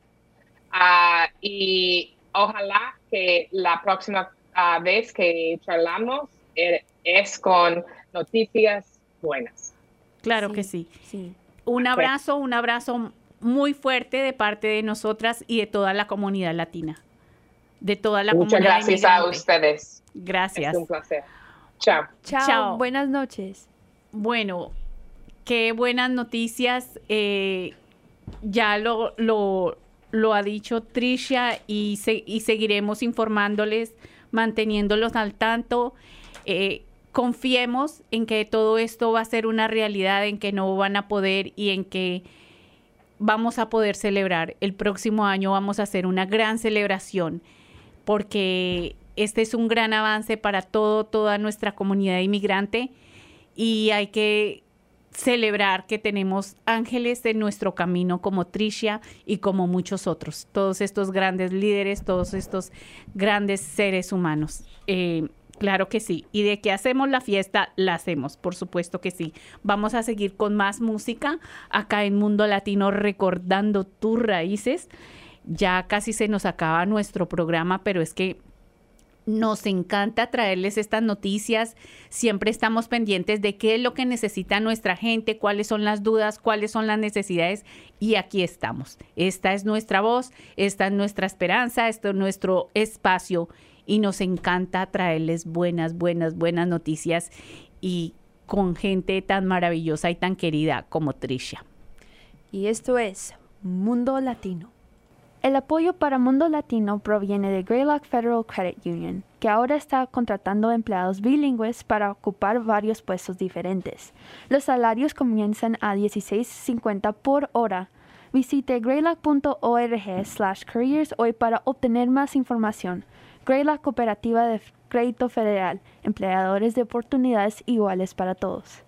Uh, y ojalá que la próxima uh, vez que charlamos er, es con noticias buenas. Claro sí, que sí. sí. Un abrazo, un abrazo muy fuerte de parte de nosotras y de toda la comunidad latina. De toda la muchas comunidad gracias inmigrante. A ustedes. Gracias. Es un placer. Chao. Chao. Chao. Buenas noches. Bueno, qué buenas noticias. Eh, ya lo, lo, lo ha dicho Tricia y, se, y seguiremos informándoles, manteniéndolos al tanto. Eh, confiemos en que todo esto va a ser una realidad, en que no van a poder y en que vamos a poder celebrar. El próximo año vamos a hacer una gran celebración porque este es un gran avance para todo, toda nuestra comunidad inmigrante. Y hay que celebrar que tenemos ángeles en nuestro camino como Tricia y como muchos otros. Todos estos grandes líderes, todos estos grandes seres humanos eh, Claro que sí. ¿Y de qué hacemos la fiesta? La hacemos, por supuesto que sí. Vamos a seguir con más música acá en Mundo Latino, recordando tus raíces. Ya casi se nos acaba nuestro programa, pero es que nos encanta traerles estas noticias. Siempre estamos pendientes de qué es lo que necesita nuestra gente, cuáles son las dudas, cuáles son las necesidades. Y aquí estamos. Esta es nuestra voz, esta es nuestra esperanza, esto es nuestro espacio. Y nos encanta traerles buenas, buenas, buenas noticias y con gente tan maravillosa y tan querida como Tricia. Y esto es Mundo Latino. El apoyo para Mundo Latino proviene de Greylock Federal Credit Union, que ahora está contratando empleados bilingües para ocupar varios puestos diferentes. Los salarios comienzan a dieciséis cincuenta por hora. Visite greylock punto org slash careers hoy para obtener más información. Greylock Cooperativa de Crédito Federal, empleadores de oportunidades iguales para todos.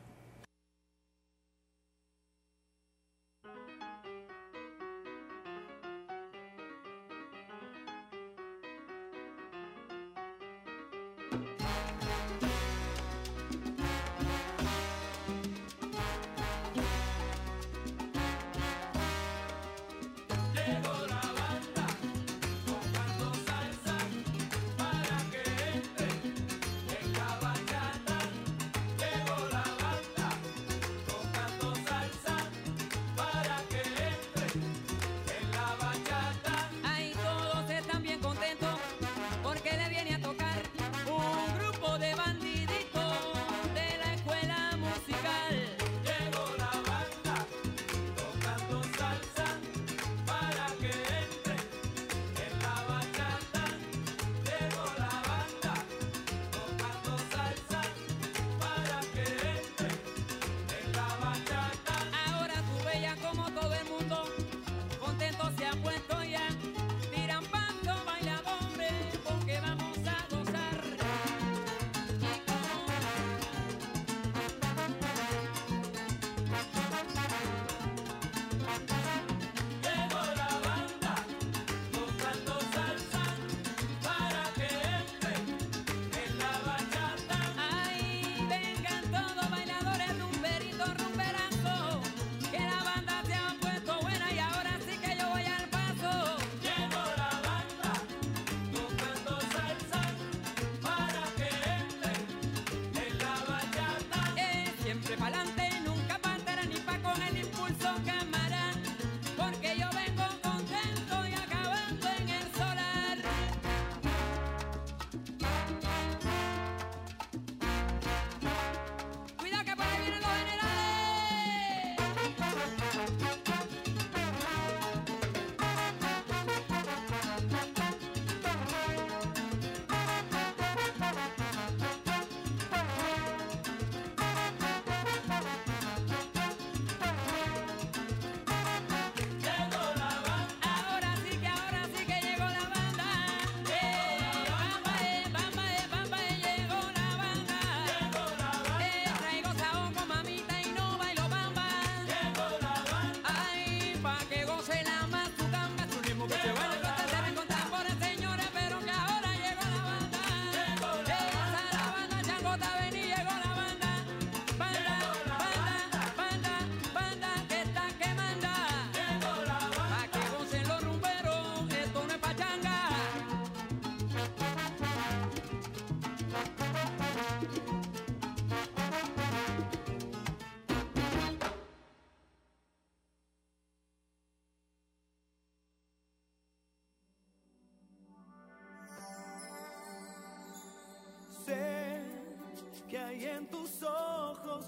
Que hay en tus ojos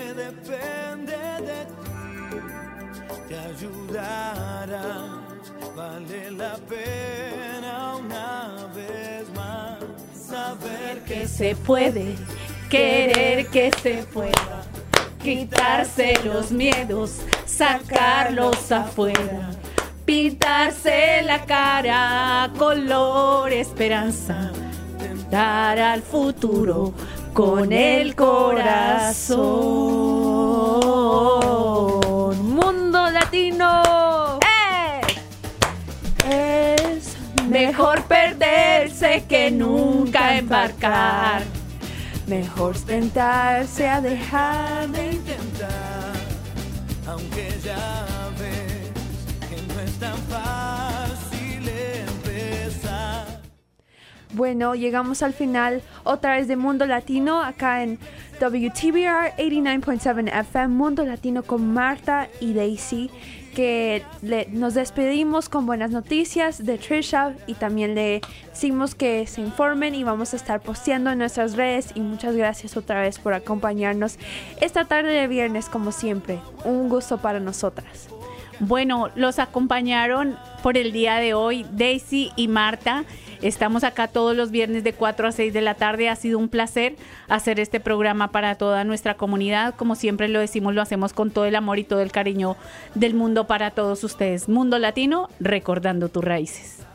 depende de ti. Te ayudará, vale la pena una vez más saber que se puede, querer que se pueda, quitarse los miedos, sacarlos afuera, pintarse la cara color esperanza, dar al futuro con el corazón. Mundo Latino. ¡Eh! Es mejor perderse que nunca embarcar, mejor tentarse a dejar de intentar, aunque ya ves que no es tan fácil empezar. Bueno, llegamos al final otra vez de Mundo Latino acá en W T B R eighty-nine point seven F M, Mundo Latino con Marta y Daisy, que le, nos despedimos con buenas noticias de Tricia y también le decimos que se informen y vamos a estar posteando en nuestras redes, y muchas gracias otra vez por acompañarnos esta tarde de viernes como siempre. Un gusto para nosotras. Bueno, los acompañaron por el día de hoy Daisy y Marta. Estamos acá todos los viernes de cuatro a seis de la tarde. Ha sido un placer hacer este programa para toda nuestra comunidad. Como siempre lo decimos, lo hacemos con todo el amor y todo el cariño del mundo para todos ustedes. Mundo Latino, recordando tus raíces.